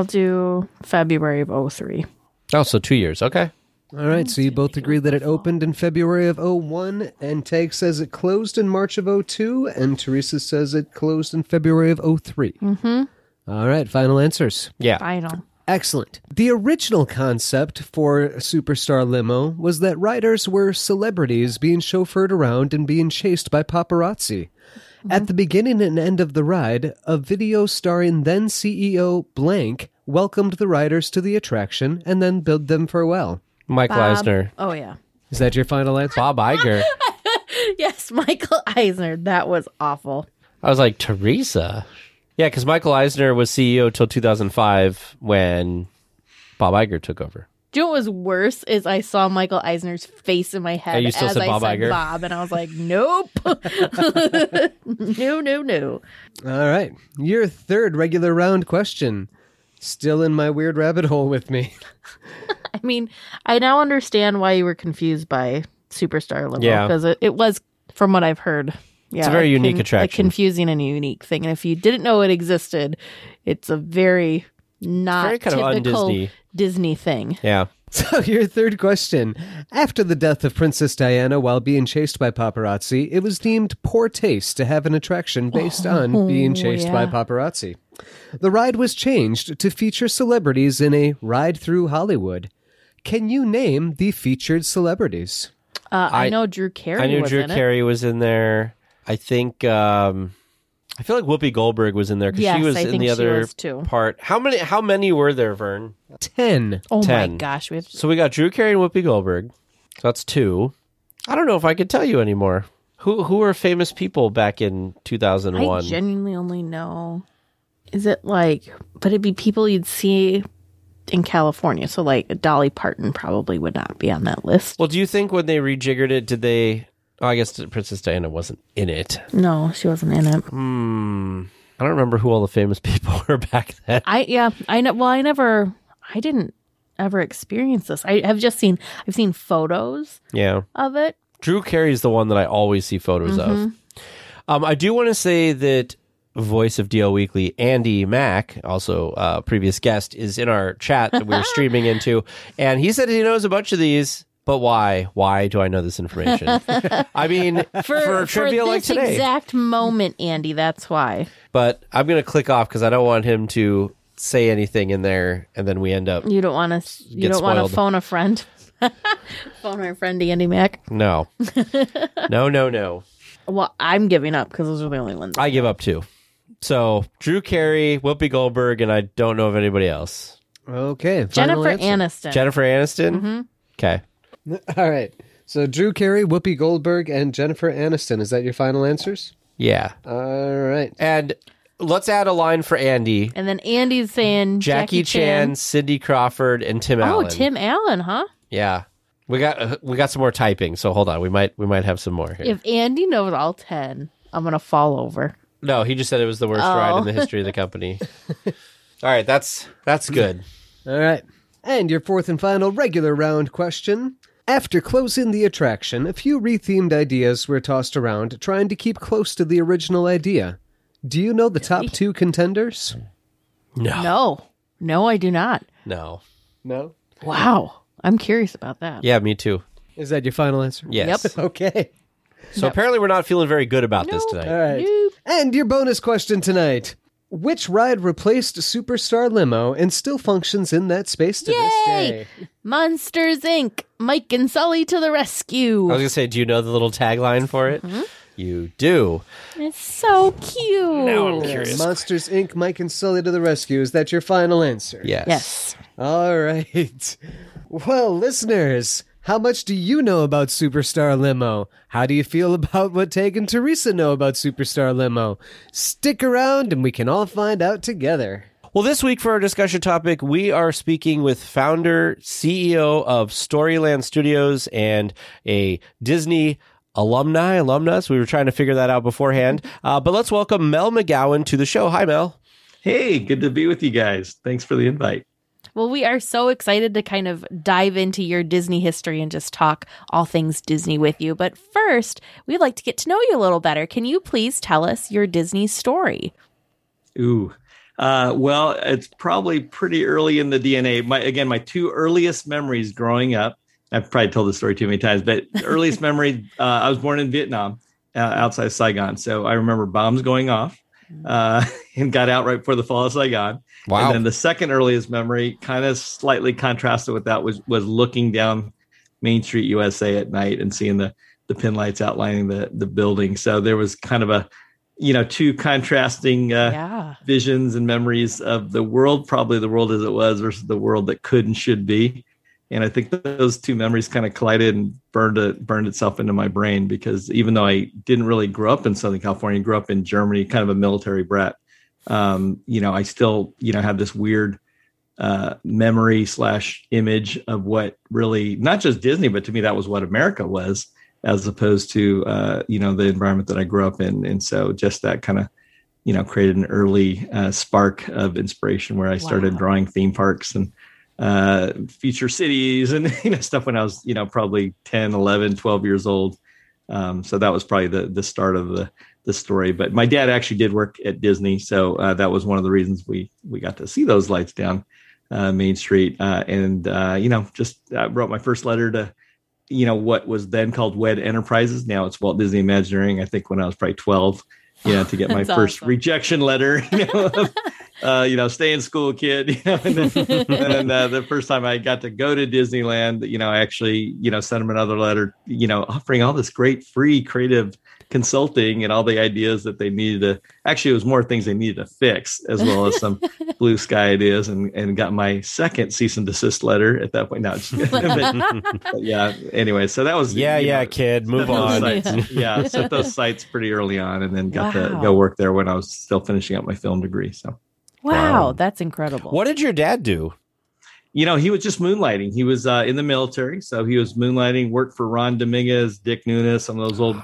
do February of 2003. Oh, so 2 years. Okay. All right. So you both agree that it opened in February of 2001 and Tag says it closed in March of 2002 and Teresa says it closed in February of 2003. Mm-hmm. All right, final answers. Yeah. Final. Excellent. The original concept for Superstar Limo was that riders were celebrities being chauffeured around and being chased by paparazzi. Mm-hmm. At the beginning and end of the ride, a video starring then CEO Blank welcomed the riders to the attraction and then bid them farewell. Mike Eisner. Oh, yeah. Is that your final answer? Bob Iger. Yes, Michael Eisner. That was awful. I was like, Teresa... Yeah, because Michael Eisner was CEO till 2005 when Bob Iger took over. Do you know what was worse is I saw Michael Eisner's face in my head as I said Bob, and I was like, nope. No. All right. Your third regular round question. Still in my weird rabbit hole with me. I mean, I now understand why you were confused by Superstar Liberal, because it was, from what I've heard, it's a very unique attraction. A confusing and unique thing. And if you didn't know it existed, it's a very not it's very kind typical of Disney thing. Yeah. So your third question. After the death of Princess Diana while being chased by paparazzi, it was deemed poor taste to have an attraction based on being chased by paparazzi. The ride was changed to feature celebrities in a ride through Hollywood. Can you name the featured celebrities? I know Drew Carey was in there. I think... I feel like Whoopi Goldberg was in there because she was in the other part. How many were there, Vern? 10. Oh, 10. My gosh. So we got Drew Carey and Whoopi Goldberg. So that's 2. I don't know if I could tell you anymore. Who were famous people back in 2001? I genuinely only know. Is it like, but it'd be people you'd see in California. So like Dolly Parton probably would not be on that list. Well, do you think when they rejiggered it, did they... Oh, I guess Princess Diana wasn't in it. No, she wasn't in it. I don't remember who all the famous people were back then. I didn't ever experience this. I've seen photos of it. Drew Carey's the one that I always see photos of. I do want to say that voice of DL Weekly, Andy Mack, also previous guest, is in our chat that we're streaming into. And he said he knows a bunch of these. But why? Why do I know this information? I mean, for trivia like today. For this exact moment, Andy, that's why. But I'm going to click off because I don't want him to say anything in there, and then we end up You don't want to phone a friend. Phone my friend, Andy Mack. No. No. Well, I'm giving up because those are the only ones. I give up, too. So, Drew Carey, Whoopi Goldberg, and I don't know of anybody else. Okay. Jennifer Aniston? Mm-hmm. Okay. All right. So Drew Carey, Whoopi Goldberg, and Jennifer Aniston. Is that your final answers? Yeah. All right. And let's add a line for Andy. And then Andy's saying Jackie Chan, Cindy Crawford, and Tim Allen. Oh, Tim Allen, huh? Yeah. We got some more typing, so hold on. We might have some more here. If Andy knows all 10, I'm going to fall over. No, he just said it was the worst ride in the history of the company. All right. That's good. All right. And your fourth and final regular round question. After closing the attraction, a few rethemed ideas were tossed around, trying to keep close to the original idea. Do you know the top 2 contenders? No, I do not. No? Wow. I'm curious about that. Yeah, me too. Is that your final answer? Yes. Yep. Okay. So apparently we're not feeling very good about this tonight. All right. Nope. And your bonus question tonight. Which ride replaced Superstar Limo and still functions in that space to this day? Monsters, Inc. Mike and Sully to the rescue. I was going to say, do you know the little tagline for it? Mm-hmm. You do. It's so cute. Now I'm curious. Monsters, Inc., Mike and Sully to the rescue. Is that your final answer? Yes. All right. Well, listeners... How much do you know about Superstar Limo? How do you feel about what Tag and Teresa know about Superstar Limo? Stick around and we can all find out together. Well, this week for our discussion topic, we are speaking with founder, CEO of Storyland Studios and a Disney alumnus. We were trying to figure that out beforehand. But let's welcome Mel McGowan to the show. Hi, Mel. Hey, good to be with you guys. Thanks for the invite. Well, we are so excited to kind of dive into your Disney history and just talk all things Disney with you. But first, we'd like to get to know you a little better. Can you please tell us your Disney story? Ooh. Well, it's probably pretty early in the DNA. My 2 earliest memories growing up, I've probably told the story too many times, but earliest memory, I was born in Vietnam, outside of Saigon. So I remember bombs going off. And got out right before the fall of Saigon. Wow. And then the second earliest memory, kind of slightly contrasted with that, was looking down Main Street USA at night and seeing the pin lights outlining the building. So there was kind of a, 2 contrasting visions and memories of the world, probably the world as it was versus the world that could and should be. And I think those 2 memories kind of collided and burned itself into my brain, because even though I didn't really grow up in Southern California, grew up in Germany, kind of a military brat, I still, had this weird memory slash image of what really, not just Disney, but to me, that was what America was, as opposed to, you know, the environment that I grew up in. And so just that kind of, you know, created an early spark of inspiration where I started drawing theme parks and future cities and, you know, stuff when I was, you know, probably 10, 11, 12 years old. So that was probably the start of the story. But my dad actually did work at Disney. So that was one of the reasons we got to see those lights down Main Street. And you know, just I wrote my first letter to, you know, what was then called WED Enterprises. Now it's Walt Disney Imagineering. I think when I was probably 12, you know, to get my first rejection letter, you know, you know, stay in school, kid. You know, and then, the first time I got to go to Disneyland, you know, I actually, you know, sent him another letter, you know, offering all this great free creative consulting and all the ideas that they needed to, actually it was more things they needed to fix, as well as some blue sky ideas, and got my second cease and desist letter at that point. No, but yeah, anyway, so that was kid, move on. Set those sites pretty early on, and then got to go work there when I was still finishing up my film degree. So that's incredible. What did your dad do? You know, he was just moonlighting. He was in the military, so he was moonlighting, worked for Ron Dominguez, Dick Nunes, some of those old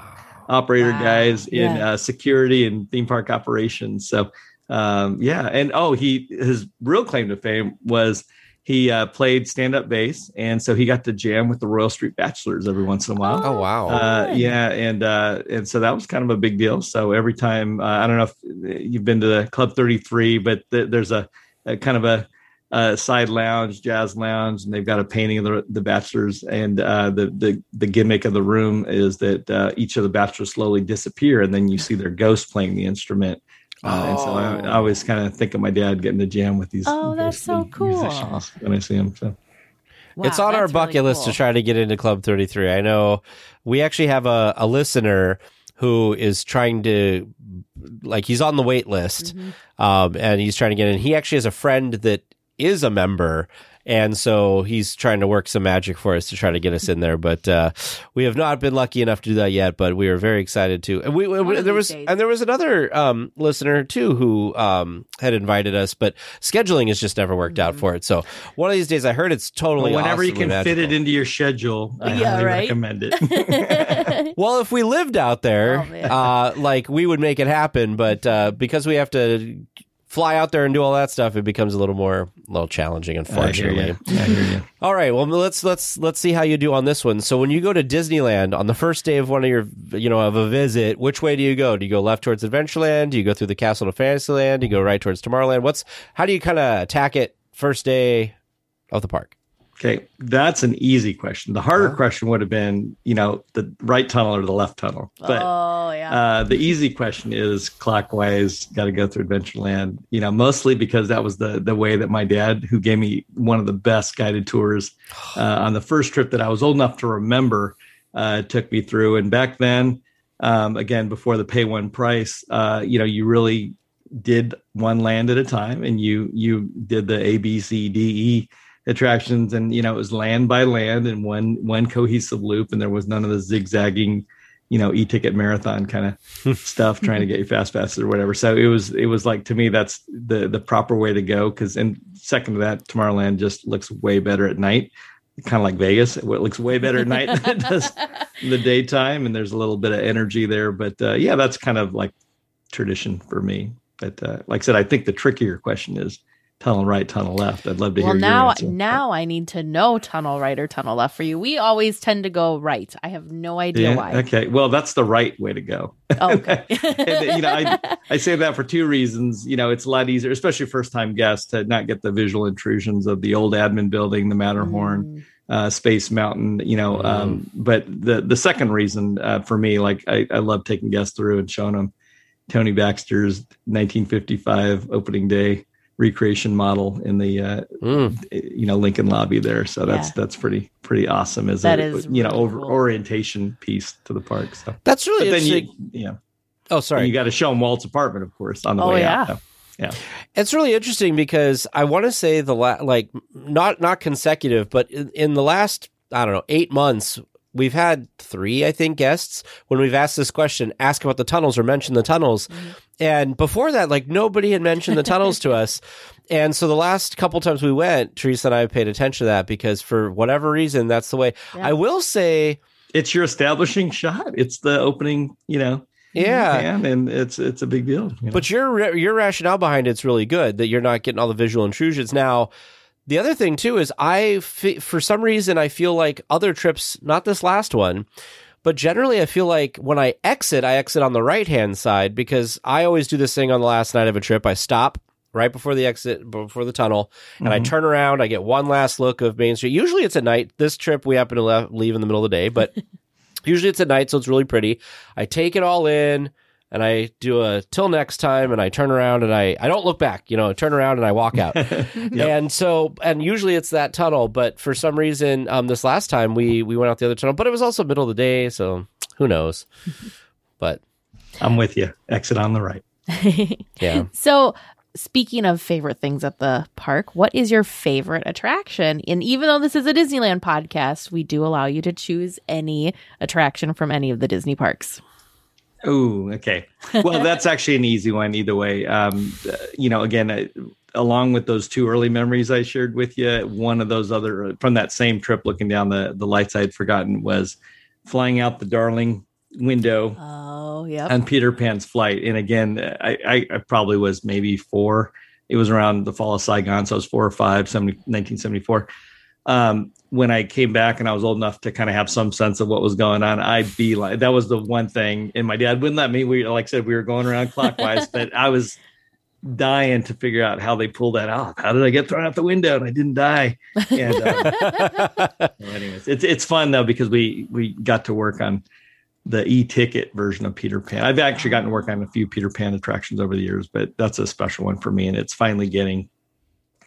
operator guys in security and theme park operations. So, And, his real claim to fame was he played stand-up bass. And so he got to jam with the Royal Street Bachelors every once in a while. Oh, wow. And so that was kind of a big deal. So every time, I don't know if you've been to the Club 33, but there's a kind of a side lounge, jazz lounge, and they've got a painting of the bachelors, and the gimmick of the room is that each of the bachelors slowly disappear, and then you see their ghost playing the instrument. And so I always kind of think of my dad getting to jam with these that's so cool when I see him. So it's on our bucket list to try to get into Club 33. I know we actually have a listener who is trying to, like, he's on the wait list, and he's trying to get in. He actually has a friend that is a member, and so he's trying to work some magic for us to try to get us in there, but we have not been lucky enough to do that yet, but we are very excited to. And there was another listener too who had invited us, but scheduling has just never worked out for it. So one of these days, I heard it's totally whenever you can magical. Fit it into your schedule, I recommend it. Well, if we lived out there, like, we would make it happen, but because we have to fly out there and do all that stuff, it becomes a little challenging, unfortunately. I hear you. All right, well, let's see how you do on this one. So when you go to Disneyland on the first day of a visit, which way do you go? Do you go left towards Adventureland? Do you go through the castle to Fantasyland? Do you go right towards Tomorrowland? How do you kind of attack it first day of the park? Okay, that's an easy question. The harder question would have been, you know, the right tunnel or the left tunnel. But the easy question is clockwise, got to go through Adventureland, you know, mostly because that was the way that my dad, who gave me one of the best guided tours on the first trip that I was old enough to remember, took me through. And back then, again, before the pay one price, you know, you really did one land at a time, and you did the A, B, C, D, E attractions, and you know, it was land by land in one cohesive loop, and there was none of the zigzagging, you know, e-ticket marathon kind of stuff trying to get you fast passes or whatever. So it was like, to me, that's the proper way to go, because, and second to that, Tomorrowland just looks way better at night, kind of like Vegas. It looks way better at night than it does in the daytime, and there's a little bit of energy there, but that's kind of like tradition for me. But like I said, I think the trickier question is tunnel right, tunnel left. I'd love to hear your answer. Now I need to know tunnel right or tunnel left for you. We always tend to go right. I have no idea why. Okay. Well, that's the right way to go. Oh, okay. And, you know, I say that for two reasons. You know, it's a lot easier, especially first-time guests, to not get the visual intrusions of the old admin building, the Matterhorn, Space Mountain, you know. But the second reason for me, like, I love taking guests through and showing them Tony Baxter's 1955 opening day recreation model in the you know, Lincoln Lobby there. So that's pretty awesome as cool orientation piece to the park. So that's really interesting. You got to show them Walt's apartment, of course, on the way out. So, it's really interesting because I want to say the not consecutive, but in the last, I don't know, 8 months, we've had three, I think, guests when we've asked this question, ask about the tunnels or mention the tunnels. Mm-hmm. And before that, like, nobody had mentioned the tunnels to us. And so the last couple times we went, Teresa and I paid attention to that because for whatever reason, that's the way. Yeah. I will say it's your establishing shot. It's the opening, you know. Yeah, and it's a big deal. You know? But your rationale behind it's really good that you're not getting all the visual intrusions. Now, the other thing too is for some reason I feel like other trips, not this last one, but generally I feel like when I exit on the right hand side because I always do this thing on the last night of a trip. I stop right before the exit, before the tunnel, and I turn around. I get one last look of Main Street. Usually it's at night. This trip we happen to leave in the middle of the day, but. Usually it's at night, so it's really pretty. I take it all in, and I do a till next time, and I turn around, and I don't look back. You know, I turn around, and I walk out. Yep. And usually it's that tunnel, but for some reason, this last time, we went out the other tunnel, but it was also middle of the day, so who knows. But I'm with you. Exit on the right. Yeah. So speaking of favorite things at the park, what is your favorite attraction? And even though this is a Disneyland podcast, we do allow you to choose any attraction from any of the Disney parks. Oh, okay. Well, that's actually an easy one either way. You know, again, along with those two early memories I shared with you, one of those other from that same trip looking down the lights I'd forgotten was flying out the Darling window. Oh, yeah. On Peter Pan's flight. And again, I probably was maybe four. It was around the fall of Saigon. So I was 4 or 5, 1974. When I came back and I was old enough to kind of have some sense of what was going on, I'd be like, that was the one thing. And my dad wouldn't let me. Like I said, we were going around clockwise, but I was dying to figure out how they pulled that off. How did I get thrown out the window and I didn't die? And anyways, it's fun though, because we got to work on the e-ticket version of Peter Pan. I've actually gotten to work on a few Peter Pan attractions over the years, but that's a special one for me. And it's finally getting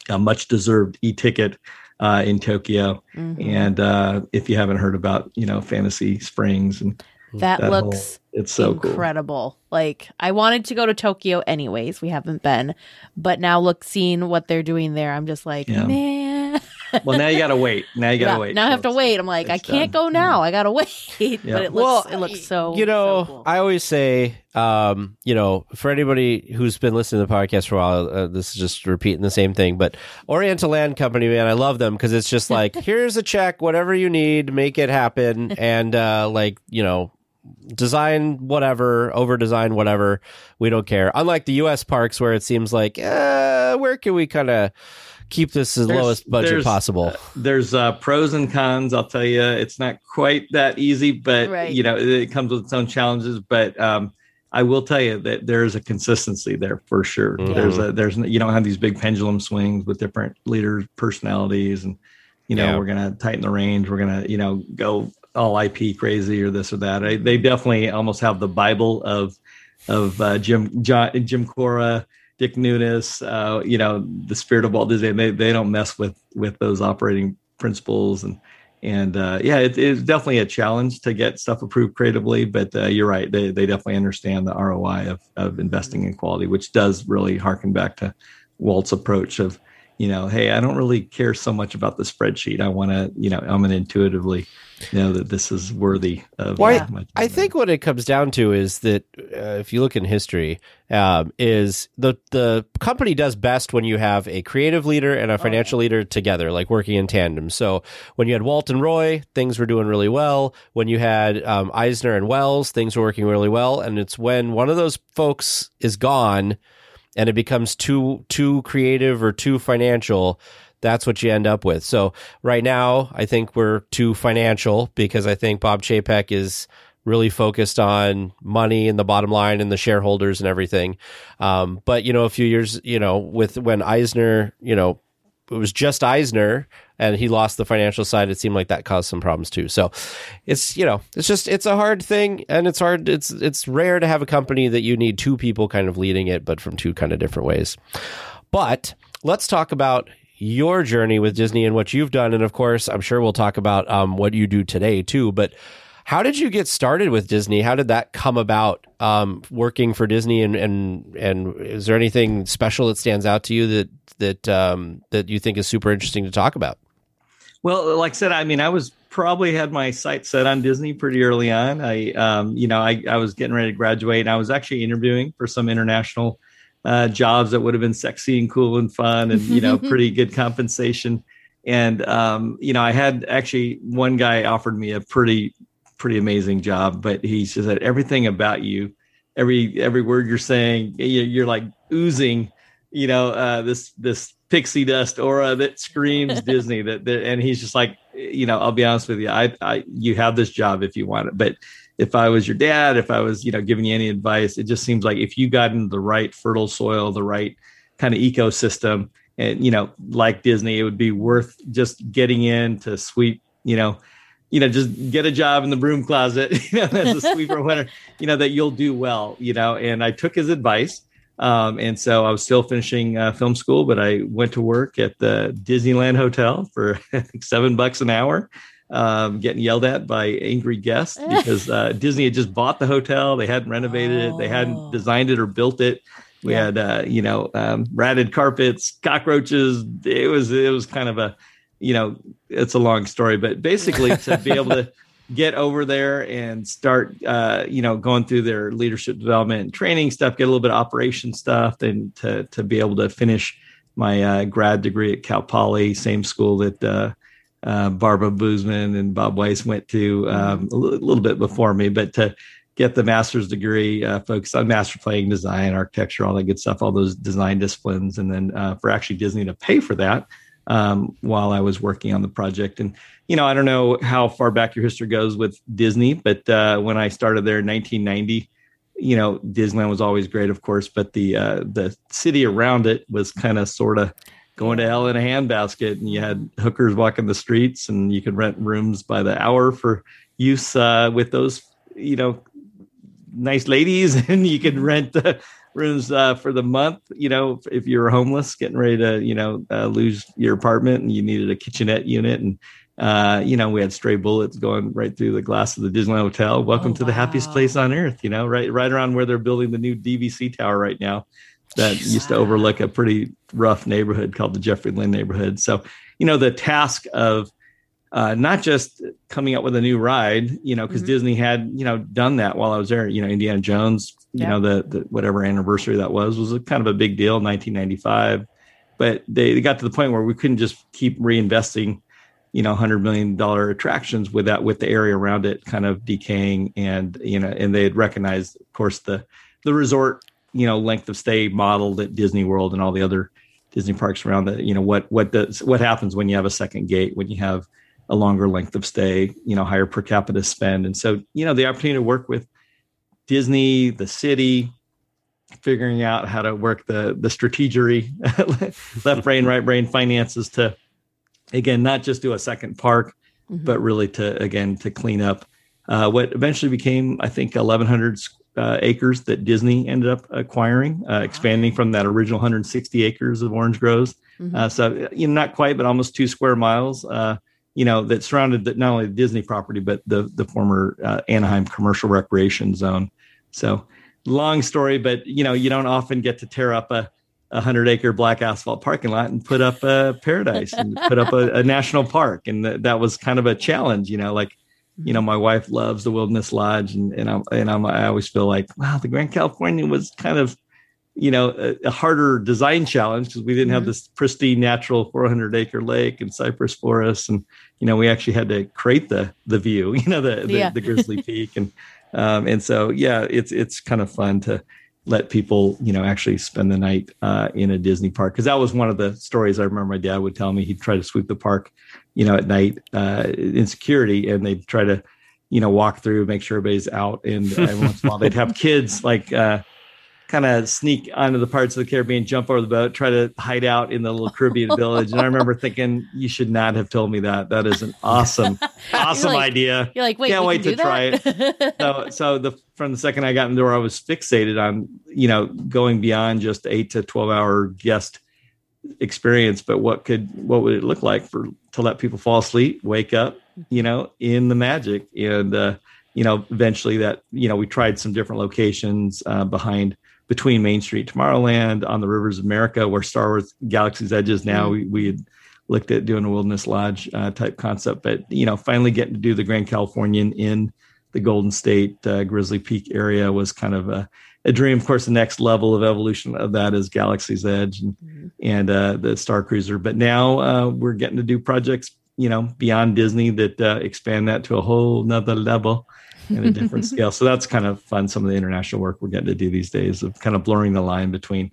a much deserved e-ticket in Tokyo. Mm-hmm. And if you haven't heard about, you know, Fantasy Springs and that looks it's so incredible. Cool. Like I wanted to go to Tokyo anyways. We haven't been, but now seeing what they're doing there, I'm just like, yeah. Man. Well, now you got to wait. Now I have to wait. I'm like, I can't go now. Yeah. I got to wait. Yeah. But it looks so, you know, so cool. I always say, you know, for anybody who's been listening to the podcast for a while, this is just repeating the same thing. But Oriental Land Company, man, I love them because it's just like, here's a check, whatever you need, make it happen. And like, you know, design whatever, over design whatever. We don't care. Unlike the U.S. parks where it seems like, where can we kind of keep this as lowest budget possible. There's pros and cons. I'll tell you, it's not quite that easy, but You know, it comes with its own challenges. But I will tell you that there's a consistency there for sure. Mm-hmm. There's you don't have these big pendulum swings with different leaders, personalities, and you know We're gonna tighten the range. We're gonna go all IP crazy or this or that. They definitely almost have the Bible of Jim Cora. Dick Nunes, you know, the spirit of Walt Disney. They don't mess with those operating principles and yeah, it's definitely a challenge to get stuff approved creatively. But you're right, they definitely understand the ROI of investing in quality, which does really harken back to Walt's approach of, you know, hey, I don't really care so much about the spreadsheet. I want to, you know, I'm going to intuitively know that this is worthy of. Well, I think what it comes down to is that if you look in history, is the company does best when you have a creative leader and a financial leader together, like working in tandem. So when you had Walt and Roy, things were doing really well. When you had Eisner and Wells, things were working really well. And it's when one of those folks is gone and it becomes too creative or too financial, that's what you end up with. So right now, I think we're too financial because I think Bob Chapek is really focused on money and the bottom line and the shareholders and everything. But, you know, a few years, you know, with when Eisner, you know, it was just Eisner and he lost the financial side. It seemed like that caused some problems too. So it's, you know, it's just, it's a hard thing and it's hard. It's rare to have a company that you need two people kind of leading it, but from two kind of different ways. But let's talk about your journey with Disney and what you've done. And of course, I'm sure we'll talk about what you do today too, but how did you get started with Disney? How did that come about working for Disney? And is there anything special that stands out to you that you think is super interesting to talk about? Well, like I said, I mean, I was probably had my sights set on Disney pretty early on. I was getting ready to graduate, and I was actually interviewing for some international jobs that would have been sexy and cool and fun and, you know, pretty good compensation. And, I had actually one guy offered me a pretty amazing job, but he said everything about you, every word you're saying, you're like oozing, this pixie dust aura that screams Disney that, and he's just like, I'll be honest with you. You have this job if you want it, but if I was your dad, if I was, giving you any advice, it just seems like if you got into the right fertile soil, the right kind of ecosystem, and, like Disney, it would be worth just getting in to sweep, just get a job in the broom closet, as a sweeper winner, that you'll do well, and I took his advice. And so I was still finishing film school, but I went to work at the Disneyland Hotel for $7 an hour, getting yelled at by angry guests because Disney had just bought the hotel. They hadn't renovated it. They hadn't designed it or built it. We had, ratted carpets, cockroaches. It was kind of a, it's a long story, but basically to be able to get over there and start, going through their leadership development and training stuff, get a little bit of operation stuff, and to be able to finish my grad degree at Cal Poly, same school that Barbara Boozman and Bob Weiss went to a little bit before me, but to get the master's degree, focused on master planning, design, architecture, all that good stuff, all those design disciplines. And then for actually Disney to pay for that while I was working on the project. And, I don't know how far back your history goes with Disney, but when I started there in 1990, Disneyland was always great, of course, but the city around it was kind of sort of going to hell in a handbasket, and you had hookers walking the streets, and you could rent rooms by the hour for use with those, nice ladies, and you could rent rooms for the month, if you were homeless, getting ready to, lose your apartment, and you needed a kitchenette unit. And, we had stray bullets going right through the glass of the Disneyland Hotel. Welcome to the happiest place on earth, right around where they're building the new DVC tower right now that used to overlook a pretty rough neighborhood called the Jeffrey Lynn neighborhood. So, the task of not just coming up with a new ride, because Disney had, done that while I was there. Indiana Jones, the whatever anniversary that was a kind of a big deal, 1995. But they got to the point where we couldn't just keep reinvesting, $100 million attractions with the area around it kind of decaying. And, and they had recognized, of course, the resort, length of stay model that Disney World and all the other Disney parks around that, what happens when you have a second gate, when you have a longer length of stay, higher per capita spend. And so, the opportunity to work with Disney, the city, figuring out how to work the strategery, left brain, right brain finances to, again, not just do a second park, but really to clean up what eventually became, I think, 1,100 acres that Disney ended up acquiring, expanding from that original 160 acres of orange groves. Not quite, but almost 2 square miles, that surrounded not only the Disney property, but the former Anaheim commercial recreation zone. So long story, but, you don't often get to tear up a 100-acre black asphalt parking lot and put up a paradise and put up a national park. And that was kind of a challenge, my wife loves the Wilderness Lodge. And I always feel like, wow, the Grand Californian was kind of, a harder design challenge because we didn't have this pristine natural 400-acre lake and cypress forests. And, we actually had to create the view, the Grizzly Peak. And, it's kind of fun to let people, actually spend the night in a Disney park. Cause that was one of the stories I remember my dad would tell me. He'd try to sweep the park, at night in security, and they'd try to, walk through, make sure everybody's out. And every once in a while they'd have kids like, kind of sneak onto the parts of the Caribbean, jump over the boat, try to hide out in the little Caribbean village. And I remember thinking, you should not have told me that. That is an awesome idea. You're like, wait, can't wait to try it. So from the second I got in the door, I was fixated on, going beyond just 8 to 12 hour guest experience, but what would it look like to let people fall asleep, wake up, in the magic. And, eventually that, we tried some different locations between Main Street, Tomorrowland, on the Rivers of America, where Star Wars Galaxy's Edge is now. We had looked at doing a Wilderness Lodge type concept, but, you know, finally getting to do the Grand Californian in the Golden State Grizzly Peak area was kind of a dream. Of course, the next level of evolution of that is Galaxy's Edge and the Star Cruiser. But now we're getting to do projects, you know, beyond Disney that expand that to a whole nother level and a different scale. So that's kind of fun. Some of the international work we're getting to do these days of kind of blurring the line between,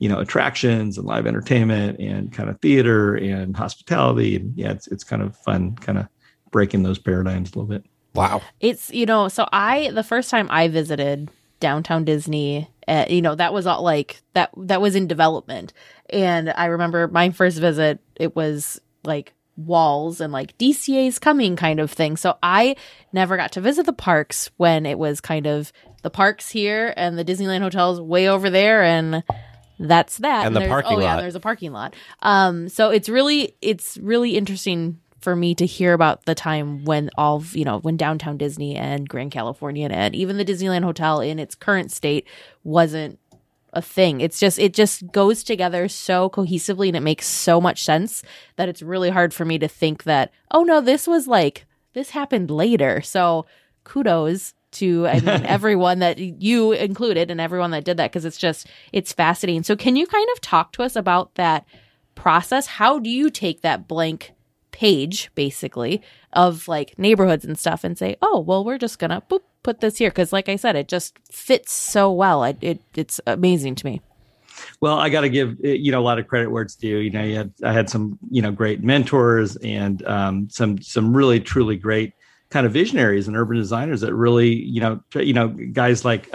you know, attractions and live entertainment and kind of theater and hospitality. And yeah, it's kind of fun, kind of breaking those paradigms a little bit. Wow. It's, you know, so the first time I visited Downtown Disney, you know, that was all like that was in development. And I remember my first visit, it was like walls and like DCA's coming kind of thing. So I never got to visit the parks when it was kind of the parks here and the Disneyland hotels way over there. And that's that. And the parking lot. Yeah, there's a parking lot. So it's really interesting for me to hear about the time when when Downtown Disney and Grand Californian and even the Disneyland Hotel in its current state wasn't a thing. It just goes together so cohesively and it makes so much sense that it's really hard for me to think that, oh no, this happened later. So kudos to everyone that you included and everyone that did that, because it's fascinating. So can you kind of talk to us about that process? How do you take that blank page basically of like neighborhoods and stuff and say, oh, well, we're just gonna put this here, because like I said, it just fits so well. It's amazing to me. Well, I got to give, you know, a lot of credit where it's due. You know, I had some, you know, great mentors and some really truly great kind of visionaries and urban designers that really, you know, guys like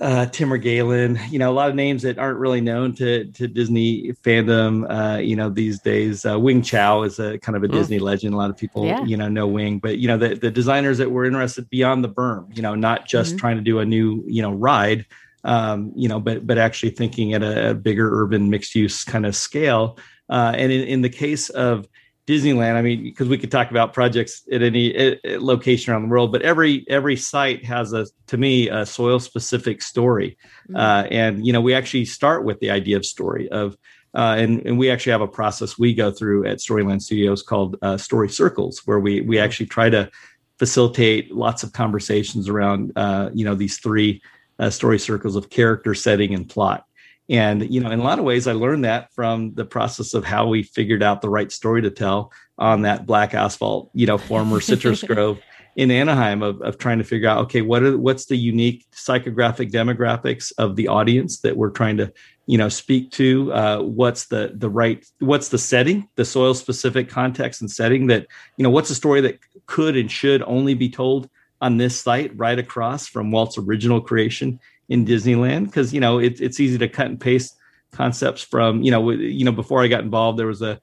Tim or Galen, you know, a lot of names that aren't really known to Disney fandom, you know, these days. Wing Chau is a kind of a Disney legend. A lot of people, you know Wing, but you know, the designers that were interested beyond the berm, you know, not just trying to do a new, you know, ride, you know, but actually thinking at a bigger urban mixed use kind of scale. And in the case of Disneyland, I mean, because we could talk about projects at any location around the world, but every site has to me a soil specific story. And, you know, we actually start with the idea of story of, and we actually have a process we go through at Storyland Studios called Story Circles, where we actually try to facilitate lots of conversations around, you know, these three story circles of character, setting, and plot. And, you know, in a lot of ways, I learned that from the process of how we figured out the right story to tell on that black asphalt, you know, former Citrus Grove in Anaheim of trying to figure out, okay, what's the unique psychographic demographics of the audience that we're trying to, you know, speak to? What's the setting, the soil specific context and setting that, you know, what's a story that could and should only be told on this site right across from Walt's original creation in Disneyland, because, you know, it's easy to cut and paste concepts from, you know, before I got involved, there was a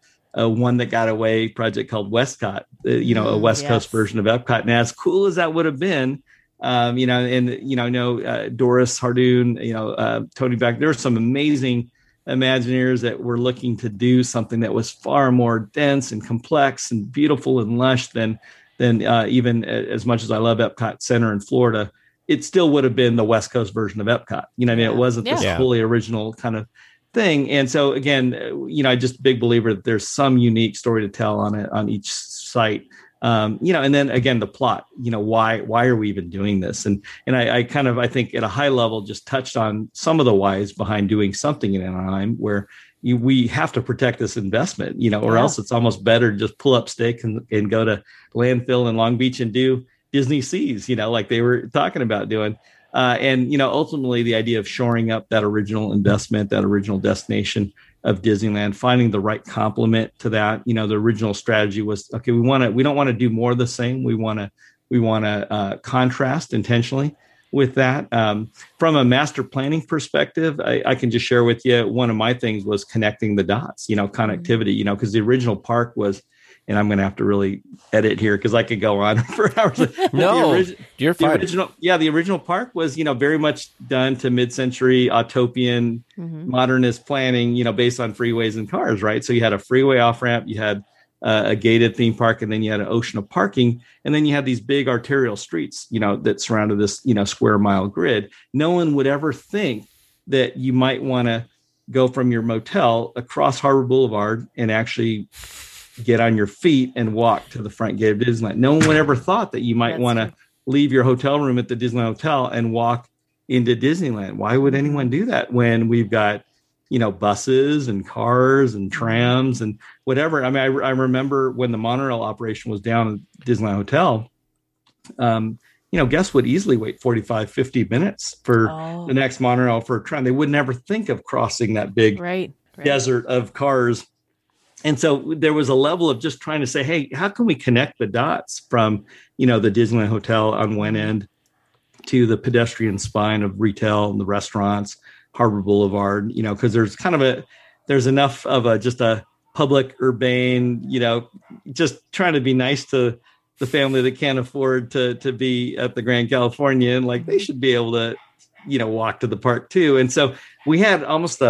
one that got away project called Westcott, you know, a West Coast version of Epcot. And as cool as that would have been, you know, and, you know, I know Doris Hardoon, you know, Tony Beck, there were some amazing Imagineers that were looking to do something that was far more dense and complex and beautiful and lush than even as much as I love Epcot Center in Florida, it still would have been the West Coast version of Epcot. You know what I mean? It wasn't this fully original kind of thing. And so again, you know, I just big believer that there's some unique story to tell on each site. You know, and then again, the plot, you know, why are we even doing this? And I think at a high level just touched on some of the whys behind doing something in Anaheim where we have to protect this investment, you know, or else it's almost better to just pull up stakes and go to landfill in Long Beach and do Disney Seas, you know, like they were talking about doing. And, you know, ultimately the idea of shoring up that original investment, that original destination of Disneyland, finding the right complement to that. You know, the original strategy was, okay, we don't want to do more of the same. We want to contrast intentionally with that. From a master planning perspective, I can just share with you, one of my things was connecting the dots, you know, connectivity, you know, because the original park was, and I'm going to have to really edit here because I could go on for hours. No, you're fine. The original park was, you know, very much done to mid-century autopian modernist planning, you know, based on freeways and cars, right? So you had a freeway off-ramp, you had a gated theme park, and then you had an ocean of parking. And then you had these big arterial streets, you know, that surrounded this, you know, square mile grid. No one would ever think that you might want to go from your motel across Harbor Boulevard and actually get on your feet and walk to the front gate of Disneyland. No one ever thought that you might want to leave your hotel room at the Disneyland Hotel and walk into Disneyland. Why would anyone do that when we've got, you know, buses and cars and trams and whatever? I mean, I remember when the monorail operation was down at Disneyland Hotel, you know, guests would easily wait 45, 50 minutes for the next monorail for a tram. They would never think of crossing that big desert of cars. And so there was a level of just trying to say, hey, how can we connect the dots from, you know, the Disneyland Hotel on one end to the pedestrian spine of retail and the restaurants, Harbor Boulevard, you know, because there's kind of a, there's enough of a, just a public urbane, you know, just trying to be nice to the family that can't afford to be at the Grand Californian, like they should be able to, you know, walk to the park too. And so we had almost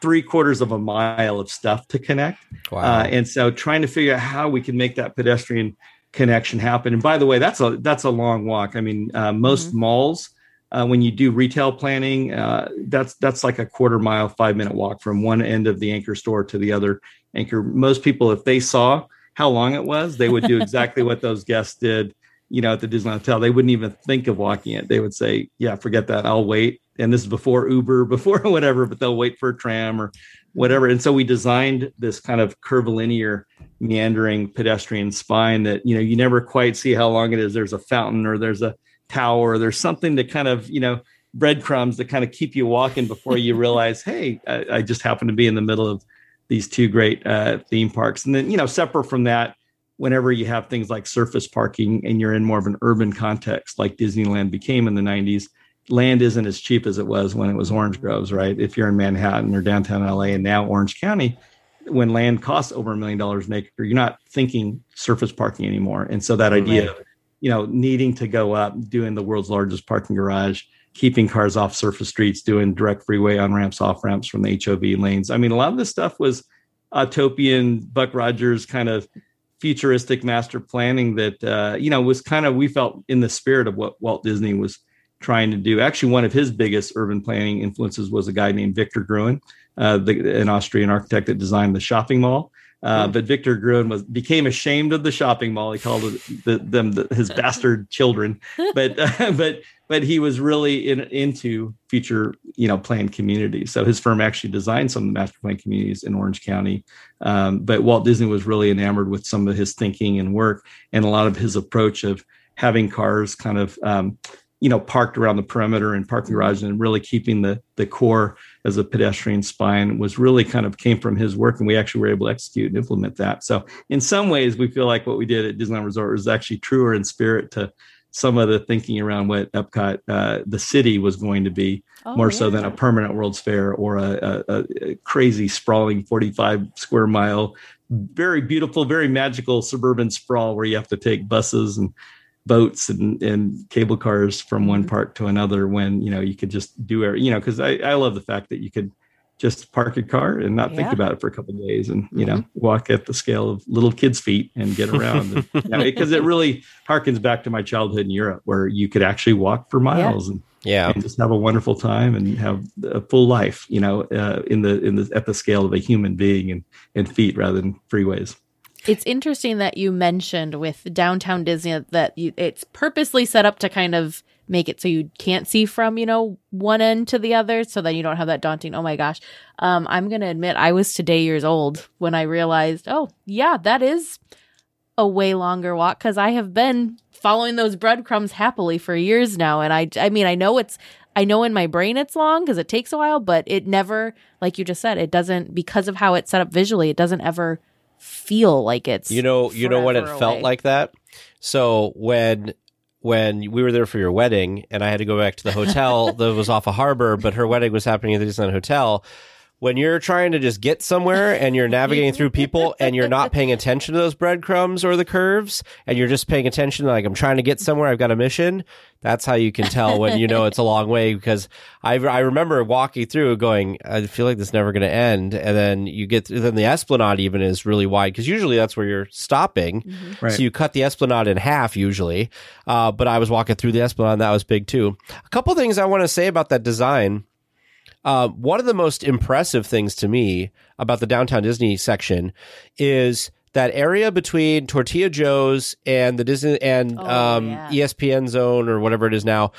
three quarters of a mile of stuff to connect. And so trying to figure out how we can make that pedestrian connection happen. And by the way, that's a long walk. I mean, most malls, when you do retail planning, that's like a quarter mile, 5 minute walk from one end of the anchor store to the other anchor. Most people, if they saw how long it was, they would do exactly what those guests did, you know, at the Disneyland Hotel. They wouldn't even think of walking it. They would say, yeah, forget that. I'll wait. And this is before Uber, before whatever, but they'll wait for a tram or whatever. And so we designed this kind of curvilinear meandering pedestrian spine that, you know, you never quite see how long it is. There's a fountain or there's a tower, or there's something to kind of, you know, breadcrumbs that kind of keep you walking before you realize, hey, I just happen to be in the middle of these two great theme parks. And then, you know, separate from that, whenever you have things like surface parking and you're in more of an urban context, like Disneyland became in the 90s, land isn't as cheap as it was when it was Orange Groves, right? If you're in Manhattan or downtown LA and now Orange County, when land costs over $1 million an acre, you're not thinking surface parking anymore. And so that idea of, you know, needing to go up, doing the world's largest parking garage, keeping cars off surface streets, doing direct freeway on ramps, off ramps from the HOV lanes. I mean, a lot of this stuff was Autopian, Buck Rogers kind of futuristic master planning that, you know, was kind of, we felt in the spirit of what Walt Disney was trying to do. Actually, one of his biggest urban planning influences was a guy named Victor Gruen, an Austrian architect that designed the shopping mall. But Victor Gruen became ashamed of the shopping mall. He called them his bastard children, but he was really into future, you know, planned communities. So his firm actually designed some of the master plan communities in Orange County. But Walt Disney was really enamored with some of his thinking and work, and a lot of his approach of having cars kind of, you know, parked around the perimeter and parking garage, and really keeping the core as a pedestrian spine was really kind of came from his work. And we actually were able to execute and implement that. So in some ways, we feel like what we did at Disneyland Resort was actually truer in spirit to some of the thinking around what Epcot, the city was going to be, so than a permanent World's Fair or a crazy sprawling 45 square mile, very beautiful, very magical suburban sprawl where you have to take buses and boats and cable cars from one park to another, when, you know, you could just do it, you know, because I love the fact that you could just park a car and not think about it for a couple of days and, you know, walk at the scale of little kids' feet and get around. And, you know, because it really harkens back to my childhood in Europe, where you could actually walk for miles and just have a wonderful time and have a full life, you know, at the scale of a human being and feet rather than freeways. It's interesting that you mentioned with Downtown Disney that it's purposely set up to kind of make it so you can't see from, you know, one end to the other, so that you don't have that daunting, oh my gosh. I'm going to admit I was today years old when I realized, that is a way longer walk, because I have been following those breadcrumbs happily for years now. And I mean, I know in my brain it's long because it takes a while, but it never, like you just said, it doesn't, because of how it's set up visually, it doesn't ever feel like it's, you know what it felt like that. So when we were there for your wedding and I had to go back to the hotel that was off a harbor, but her wedding was happening at the Disneyland Hotel. When you're trying to just get somewhere and you're navigating through people and you're not paying attention to those breadcrumbs or the curves, and you're just paying attention, like, I'm trying to get somewhere, I've got a mission. That's how you can tell when you know it's a long way, because I remember walking through going, I feel like this is never going to end. And then you get through, then the Esplanade even is really wide, because usually that's where you're stopping. Mm-hmm. Right. So you cut the Esplanade in half usually. But I was walking through the Esplanade, and that was big too. A couple things I want to say about that design. One of the most impressive things to me about the Downtown Disney section is that area between Tortilla Joe's and the Disney and ESPN Zone or whatever it is now.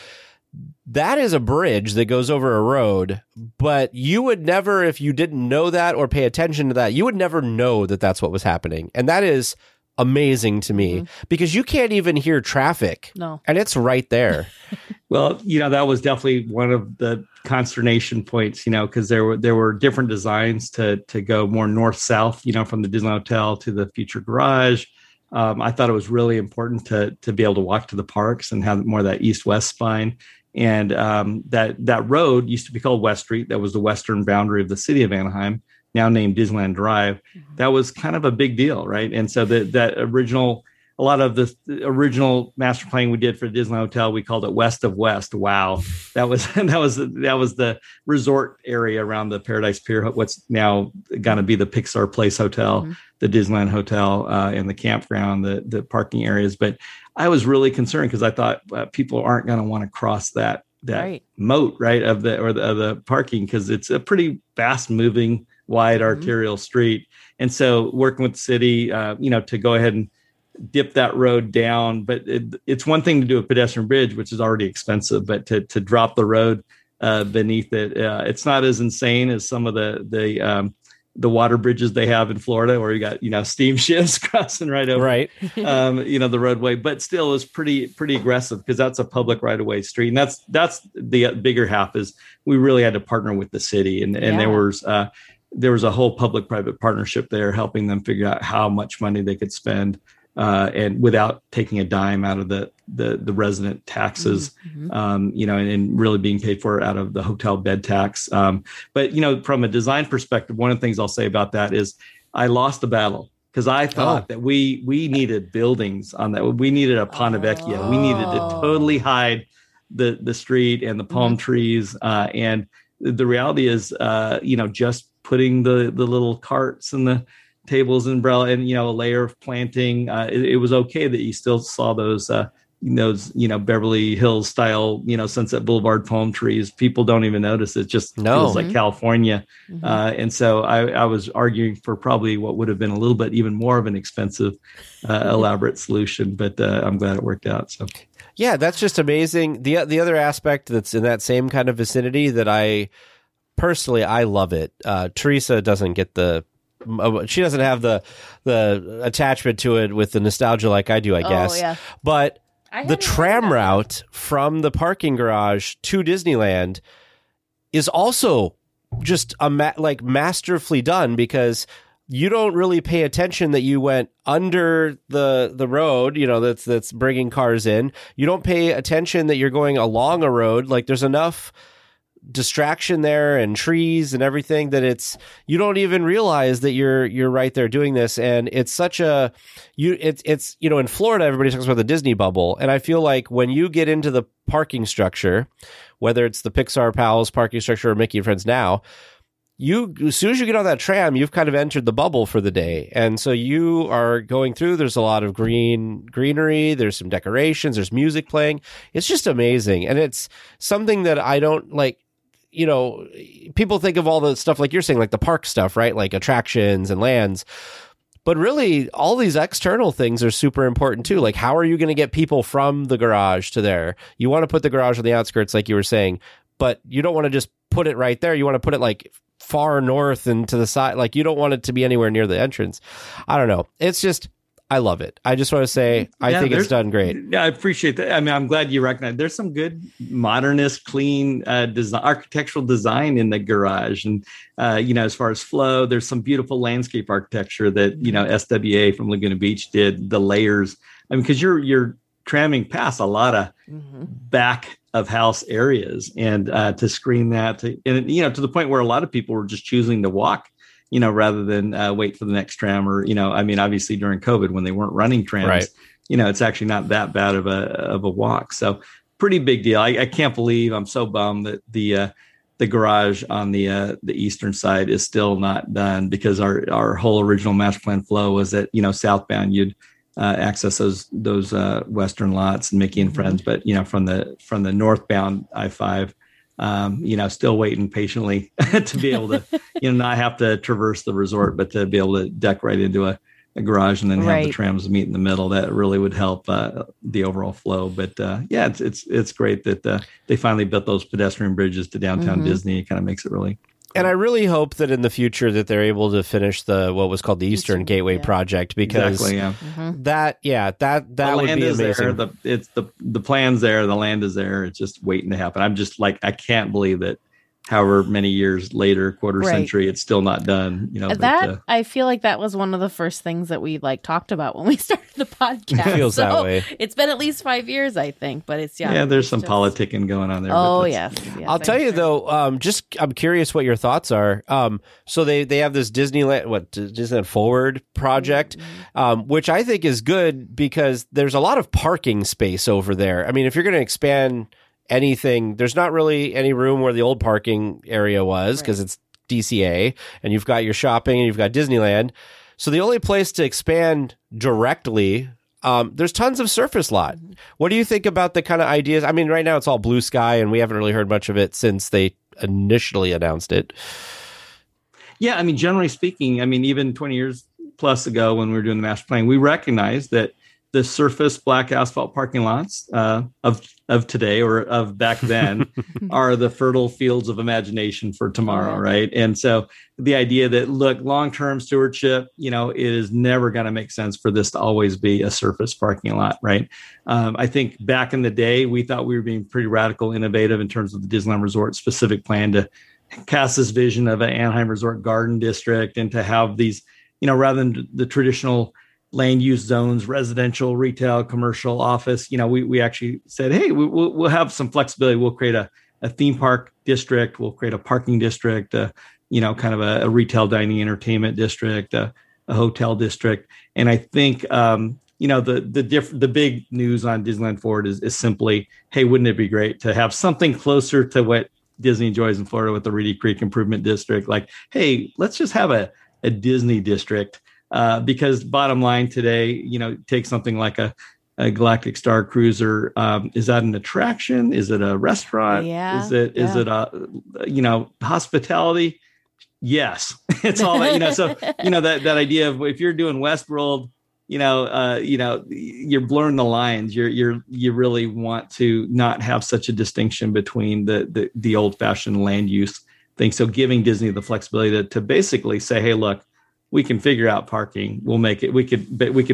That is a bridge that goes over a road, but you would never, if you didn't know that or pay attention to that, you would never know that that's what was happening. And that is amazing to me because you can't even hear traffic. No. And it's right there. Well, you know, that was definitely one of the consternation points, you know, because there were different designs to go more north-south, you know, from the Disneyland Hotel to the future garage. I thought it was really important to be able to walk to the parks and have more of that east-west spine. And that road used to be called West Street. That was the western boundary of the city of Anaheim, now named Disneyland Drive. Mm-hmm. That was kind of a big deal, right? And so a lot of the original master plan we did for the Disneyland Hotel, we called it West of West. Wow, that was the resort area around the Paradise Pier, what's now going to be the Pixar Place Hotel, the Disneyland Hotel, and the campground, the parking areas. But I was really concerned because I thought people aren't going to want to cross that right. moat, right, of the parking, because it's a pretty fast moving, wide arterial street. And so working with the city, you know, to go ahead and dip that road down, but it's one thing to do a pedestrian bridge, which is already expensive, but to drop the road beneath it, it's not as insane as some of the water bridges they have in Florida, where you got, you know, steamships crossing right over, right, you know, the roadway. But still, is pretty aggressive because that's a public right of way street, and that's the bigger half is we really had to partner with the city, and there was a whole public private partnership there, helping them figure out how much money they could spend. And without taking a dime out of the resident taxes, you know, and really being paid for out of the hotel bed tax. But, you know, from a design perspective, one of the things I'll say about that is I lost the battle because I thought that we needed buildings on that. We needed a Ponte Vecchia. We needed to totally hide the street and the palm trees. And the reality is, you know, just putting the little carts and the tables and umbrella and, you know, a layer of planting. It was okay that you still saw those, you know, Beverly Hills style, you know, Sunset Boulevard palm trees. People don't even notice. It just feels like California. And so I was arguing for probably what would have been a little bit even more of an expensive, elaborate solution, but I'm glad it worked out. So yeah, that's just amazing. The other aspect that's in that same kind of vicinity that I personally love it. Teresa doesn't get she doesn't have the attachment to it with the nostalgia like I do, I guess. Yeah. But the tram route from the parking garage to Disneyland is also just masterfully done because you don't really pay attention that you went under the road, you know, that's bringing cars in. You don't pay attention that you're going along a road. Like there's enough distraction there and trees and everything that it's, you don't even realize that you're right there doing this. And it's such a, it's, you know, in Florida, everybody talks about the Disney bubble. And I feel like when you get into the parking structure, whether it's the Pixar Pals parking structure or Mickey and Friends now, as soon as you get on that tram, you've kind of entered the bubble for the day. And so you are going through, there's a lot of greenery, there's some decorations, there's music playing. It's just amazing. And it's something that I don't like, you know, people think of all the stuff like you're saying, like the park stuff, right? Like attractions and lands. But really, all these external things are super important too. Like, how are you going to get people from the garage to there? You want to put the garage on the outskirts, like you were saying, but you don't want to just put it right there. You want to put it like far north and to the side. Like, you don't want it to be anywhere near the entrance. I don't know. It's just, I love it. I just want to say, I think it's done great. Yeah, I appreciate that. I mean, I'm glad you recognize there's some good modernist, clean design, architectural design in the garage. And, you know, as far as flow, there's some beautiful landscape architecture that, you know, SWA from Laguna Beach did, the layers. I mean, because you're tramming past a lot of back of house areas and to screen that. And, you know, to the point where a lot of people were just choosing to walk, you know, rather than wait for the next tram or, you know, I mean, obviously during COVID when they weren't running trams, you know, it's actually not that bad of a walk. So pretty big deal. I can't believe I'm so bummed that the garage on the eastern side is still not done because our whole original master plan flow was that, you know, southbound you'd access those western lots and Mickey and Friends. But, you know, from the northbound I-5 you know, still waiting patiently to be able to, you know, not have to traverse the resort, but to be able to deck right into a garage and then have the trams meet in the middle. That really would help the overall flow. But yeah, it's great that they finally built those pedestrian bridges to downtown Disney. It kind of makes it really. And I really hope that in the future that they're able to finish the what was called the Eastern Gateway project, because that would be amazing. There, the plan's there, the land is there. It's just waiting to happen. I'm just like, I can't believe that however many years later, quarter century, it's still not done. You know, that but, I feel like that was one of the first things that we like talked about when we started the podcast. It feels that way. It's been at least 5 years, I think, but it's there's some politicking going on there. Oh yes. I'll tell you though, I'm curious what your thoughts are. So they have this Disneyland Forward project, which I think is good because there's a lot of parking space over there. I mean, if you're going to expand anything, there's not really any room where the old parking area was because it's DCA, and you've got your shopping and you've got Disneyland. So the only place to expand directly, there's tons of surface lot. What do you think about the kind of ideas? I mean, right now it's all blue sky and we haven't really heard much of it since they initially announced it. Yeah, I mean, generally speaking, I mean, even 20 years plus ago when we were doing the master plan, we recognized that the surface black asphalt parking lots of today or of back then are the fertile fields of imagination for tomorrow, right? And so the idea that, look, long-term stewardship, you know, it is never going to make sense for this to always be a surface parking lot, right? I think back in the day, we thought we were being pretty radical, innovative in terms of the Disneyland Resort specific plan to cast this vision of an Anaheim Resort Garden District and to have these, you know, rather than the traditional land use zones, residential, retail, commercial, office. You know, we actually said, hey, we'll have some flexibility. We'll create a theme park district. We'll create a parking district, you know, kind of a retail dining entertainment district, a hotel district. And I think, you know, the big news on Disneyland Forward is simply, hey, wouldn't it be great to have something closer to what Disney enjoys in Florida with the Reedy Creek Improvement District? Like, hey, let's just have a Disney district. Because bottom line today, you know, take something like a Galactic Star Cruiser. Is that an attraction? Is it a restaurant? Yeah. Is it a, you know, hospitality? Yes. It's all that, you know, so, you know, that idea of if you're doing Westworld, you know, you're blurring the lines. You really want to not have such a distinction between the old fashioned land use thing. So giving Disney the flexibility to basically say, hey, look, we can figure out parking. We'll make it. We could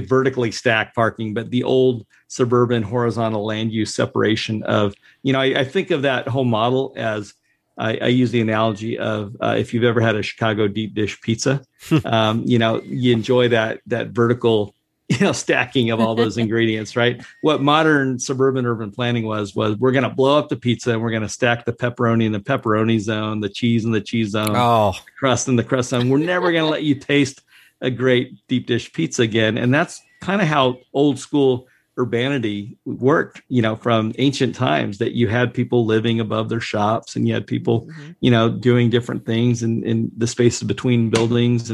vertically stack parking, but the old suburban horizontal land use separation of, you know, I think of that whole model as I use the analogy of if you've ever had a Chicago deep dish pizza, you know, you enjoy that vertical, you know, stacking of all those ingredients, right? What modern suburban urban planning was we're going to blow up the pizza and we're going to stack the pepperoni in the pepperoni zone, the cheese in the cheese zone, the crust in the crust zone. We're never going to let you taste a great deep dish pizza again. And that's kind of how old school urbanity worked, you know, from ancient times, that you had people living above their shops and you had people, you know, doing different things in the spaces between buildings.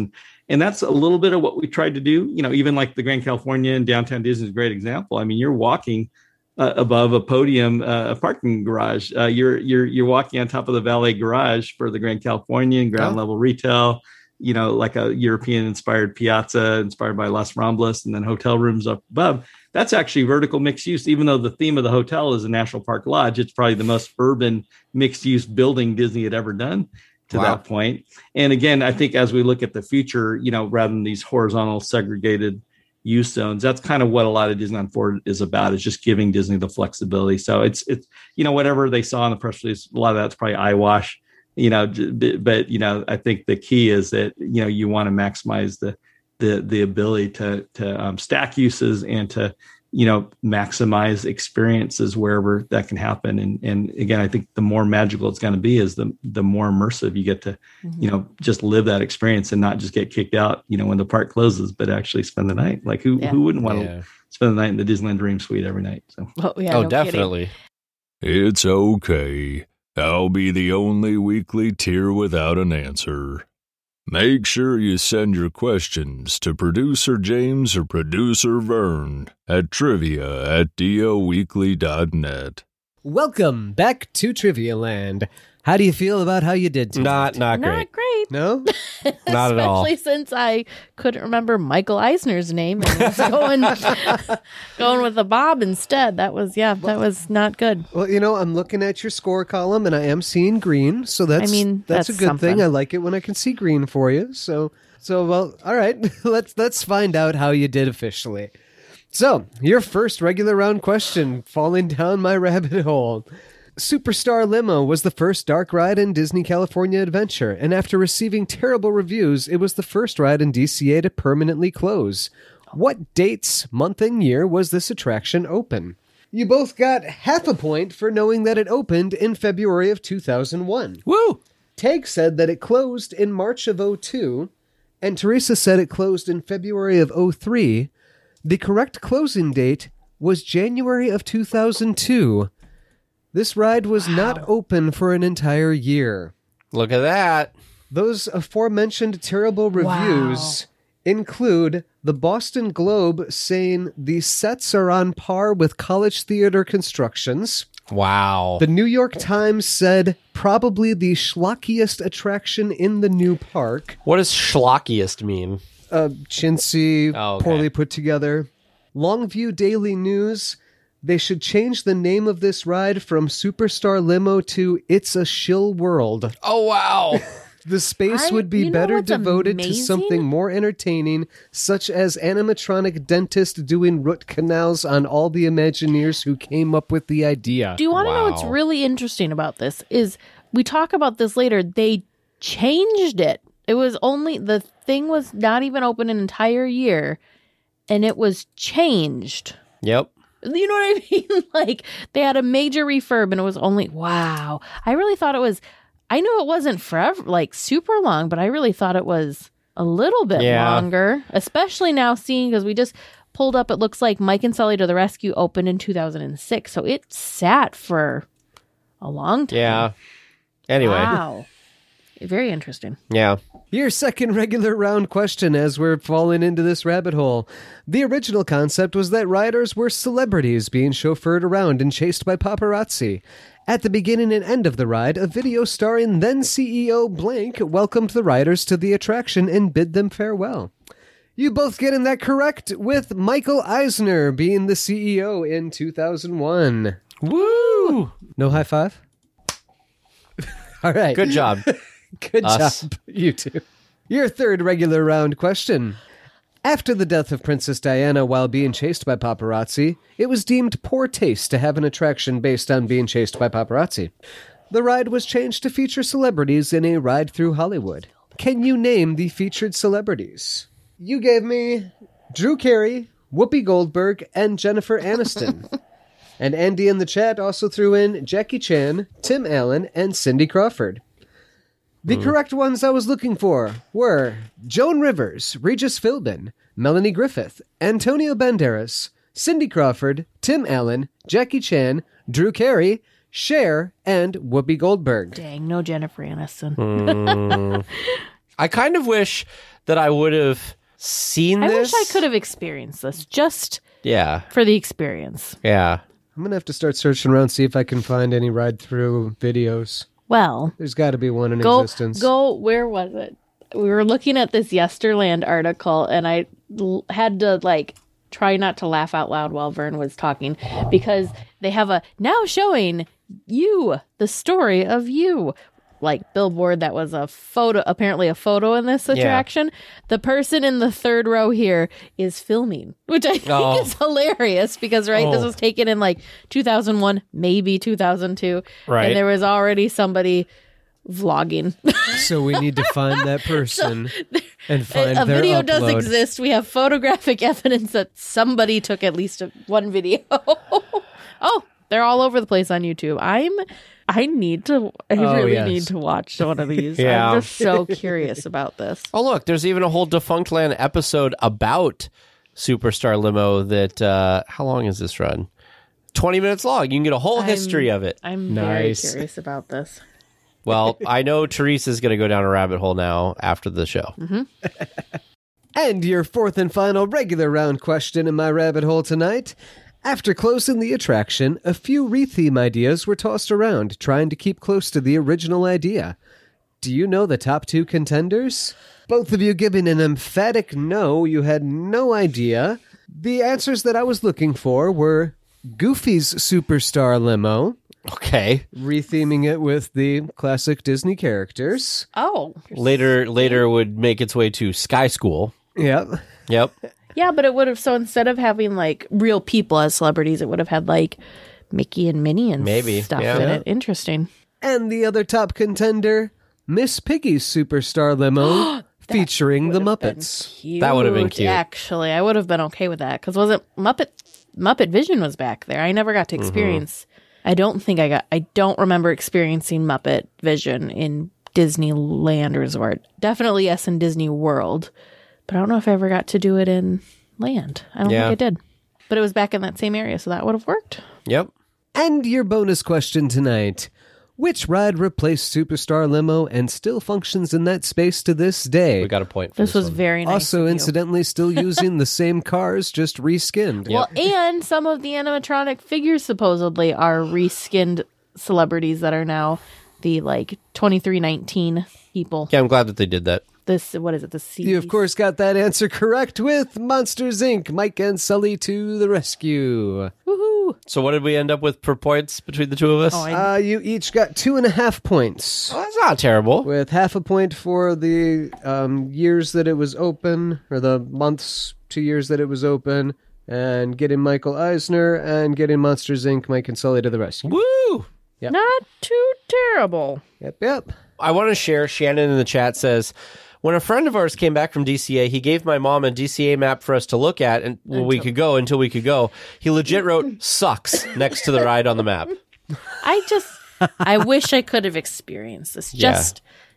And that's a little bit of what we tried to do. You know, even like the Grand California and downtown Disney is a great example. I mean, you're walking above a podium, a parking garage. You're walking on top of the valet garage for the Grand California and ground level retail. You know, like a European inspired piazza inspired by Las Ramblas, and then hotel rooms up above. That's actually vertical mixed use. Even though the theme of the hotel is a National Park Lodge, it's probably the most urban mixed use building Disney had ever done to that point. And again, I think as we look at the future, you know, rather than these horizontal segregated use zones, that's kind of what a lot of Disneyland Forward is about, is just giving Disney the flexibility. So it's, you know, whatever they saw in the press release, a lot of that's probably eyewash, you know, but, you know, I think the key is that, you know, you want to maximize the ability to stack uses and to, you know, maximize experiences wherever that can happen. And again, I think the more magical it's going to be is the more immersive you get to, you know, just live that experience and not just get kicked out, you know, when the park closes, but actually spend the night. Like who wouldn't want to spend the night in the Disneyland Dream Suite every night? So no definitely. Kidding. It's okay. I'll be the only weekly tier without an answer. Make sure you send your questions to Producer James or Producer Vern at trivia@doweekly.net. Welcome back to Trivia Land. How do you feel about how you did tonight? Not great. Not great. No? Not at all. Especially since I couldn't remember Michael Eisner's name and was going with a Bob instead. That was not good. Well, you know, I'm looking at your score column and I am seeing green, so that's a good something. Thing. I like it when I can see green for you. So well, all right. Let's find out how you did officially. So, your first regular round question, falling down my rabbit hole. Superstar Limo was the first dark ride in Disney California Adventure, and after receiving terrible reviews, it was the first ride in DCA to permanently close. What dates, month, and year was this attraction open? You both got half a point for knowing that it opened in February of 2001. Woo! Tag said that it closed in March of 2002, and Teresa said it closed in February of 2003. The correct closing date was January of 2002. This ride was not open for an entire year. Look at that. Those aforementioned terrible reviews include the Boston Globe saying the sets are on par with college theater constructions. Wow. The New York Times said probably the schlockiest attraction in the new park. What does schlockiest mean? Chintzy, poorly put together. Longview Daily News. They should change the name of this ride from Superstar Limo to It's a Shill World. Oh, wow. The space would be better devoted to something more entertaining, such as animatronic dentist doing root canals on all the Imagineers who came up with the idea. Do you want to know what's really interesting about this? Is we talk about this later. They changed it. It was only, the thing was not even open an entire year, and it was changed. Yep. You know what I mean? Like, they had a major refurb, and it was only, I really thought it was, I knew it wasn't forever, like, super long, but I really thought it was a little bit longer, especially now seeing, because we just pulled up, it looks like Mike and Sully to the Rescue opened in 2006, so it sat for a long time. Yeah. Anyway. Wow. Very interesting. Yeah. Your second regular round question as we're falling into this rabbit hole. The original concept was that riders were celebrities being chauffeured around and chased by paparazzi. At the beginning and end of the ride, a video starring then CEO Blank welcomed the riders to the attraction and bid them farewell. You both getting that correct with Michael Eisner being the CEO in 2001. Woo! No high five? All right. Good job. Good job, you two. Your third regular round question. After the death of Princess Diana while being chased by paparazzi, it was deemed poor taste to have an attraction based on being chased by paparazzi. The ride was changed to feature celebrities in a ride through Hollywood. Can you name the featured celebrities? You gave me Drew Carey, Whoopi Goldberg, and Jennifer Aniston. And Andy in the chat also threw in Jackie Chan, Tim Allen, and Cindy Crawford. The correct ones I was looking for were Joan Rivers, Regis Philbin, Melanie Griffith, Antonio Banderas, Cindy Crawford, Tim Allen, Jackie Chan, Drew Carey, Cher, and Whoopi Goldberg. Dang, no Jennifer Aniston. I kind of wish that I would have seen this. I wish I could have experienced this just for the experience. Yeah. I'm going to have to start searching around, see if I can find any ride-through videos. Well, there's got to be one in existence. Where was it? We were looking at this Yesterland article, and I had to, try not to laugh out loud while Vern was talking, because they have a now showing you, the story of you, billboard that was apparently a photo in this attraction. The person in the third row here is filming, which I think is hilarious because this was taken in 2001, maybe 2002, right, and there was already somebody vlogging. So we need to find that person and find a video upload. Does exist. We have photographic evidence that somebody took at least one video. They're all over the place on YouTube. I really need to watch one of these. Yeah. I'm just so curious about this. Oh, look, there's even a whole Defunctland episode about Superstar Limo that, how long is this run? 20 minutes long. You can get a whole history of it. I'm very curious about this. Well, I know Teresa's going to go down a rabbit hole now after the show. Mm-hmm. And your fourth and final regular round question in my rabbit hole tonight. After closing the attraction, a few re-theme ideas were tossed around, trying to keep close to the original idea. Do you know the top two contenders? Both of you giving an emphatic no, you had no idea. The answers that I was looking for were Goofy's Superstar Limo. Okay. Retheming it with the classic Disney characters. Oh. Later would make its way to Sky School. Yep. Yeah, but it would have, so instead of having like real people as celebrities, it would have had like Mickey and Minnie and stuff in it. Interesting. And the other top contender, Miss Piggy's Superstar Limo. Featuring the Muppets. Cute, that would have been cute. Actually, I would have been okay with that because wasn't Muppet Vision was back there. I never got to experience. Mm-hmm. I don't remember experiencing Muppet Vision in Disneyland Resort. Definitely yes in Disney World, but I don't know if I ever got to do it in land. I don't think I did. But it was back in that same area, so that would have worked. Yep. And your bonus question tonight. Which ride replaced Superstar Limo and still functions in that space to this day? We got a point. This was very nice. Also, incidentally, still using the same cars, just reskinned. Well, and some of the animatronic figures supposedly are reskinned celebrities that are now the, like, 2319 people. Yeah, I'm glad that they did that. What is it? The C. You, of course, got that answer correct with Monsters, Inc. Mike and Sully to the rescue. Woohoo! So what did we end up with per points between the two of us? Oh, you each got 2.5 points. Oh, that's not terrible. With 0.5 point for the years that it was open, or the months, 2 years that it was open, and getting Michael Eisner and getting Monsters, Inc. Mike and Sully to the rescue. Woo! Yep. Not too terrible. Yep. I want to share, Shannon in the chat says... When a friend of ours came back from DCA, he gave my mom a DCA map for us to look at and until we could go. He legit wrote, sucks, next to the ride on the map. I wish I could have experienced this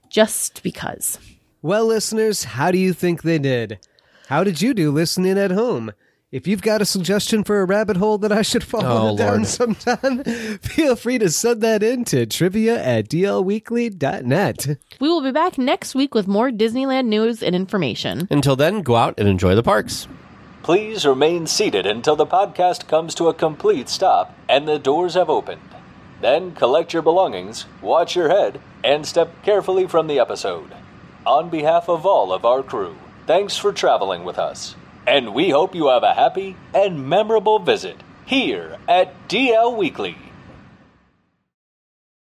just because. Well, listeners, how do you think they did? How did you do listening at home? If you've got a suggestion for a rabbit hole that I should follow down sometime, feel free to send that in to trivia@dlweekly.net. We will be back next week with more Disneyland news and information. Until then, go out and enjoy the parks. Please remain seated until the podcast comes to a complete stop and the doors have opened. Then collect your belongings, watch your head, and step carefully from the episode. On behalf of all of our crew, thanks for traveling with us. And we hope you have a happy and memorable visit here at DL Weekly.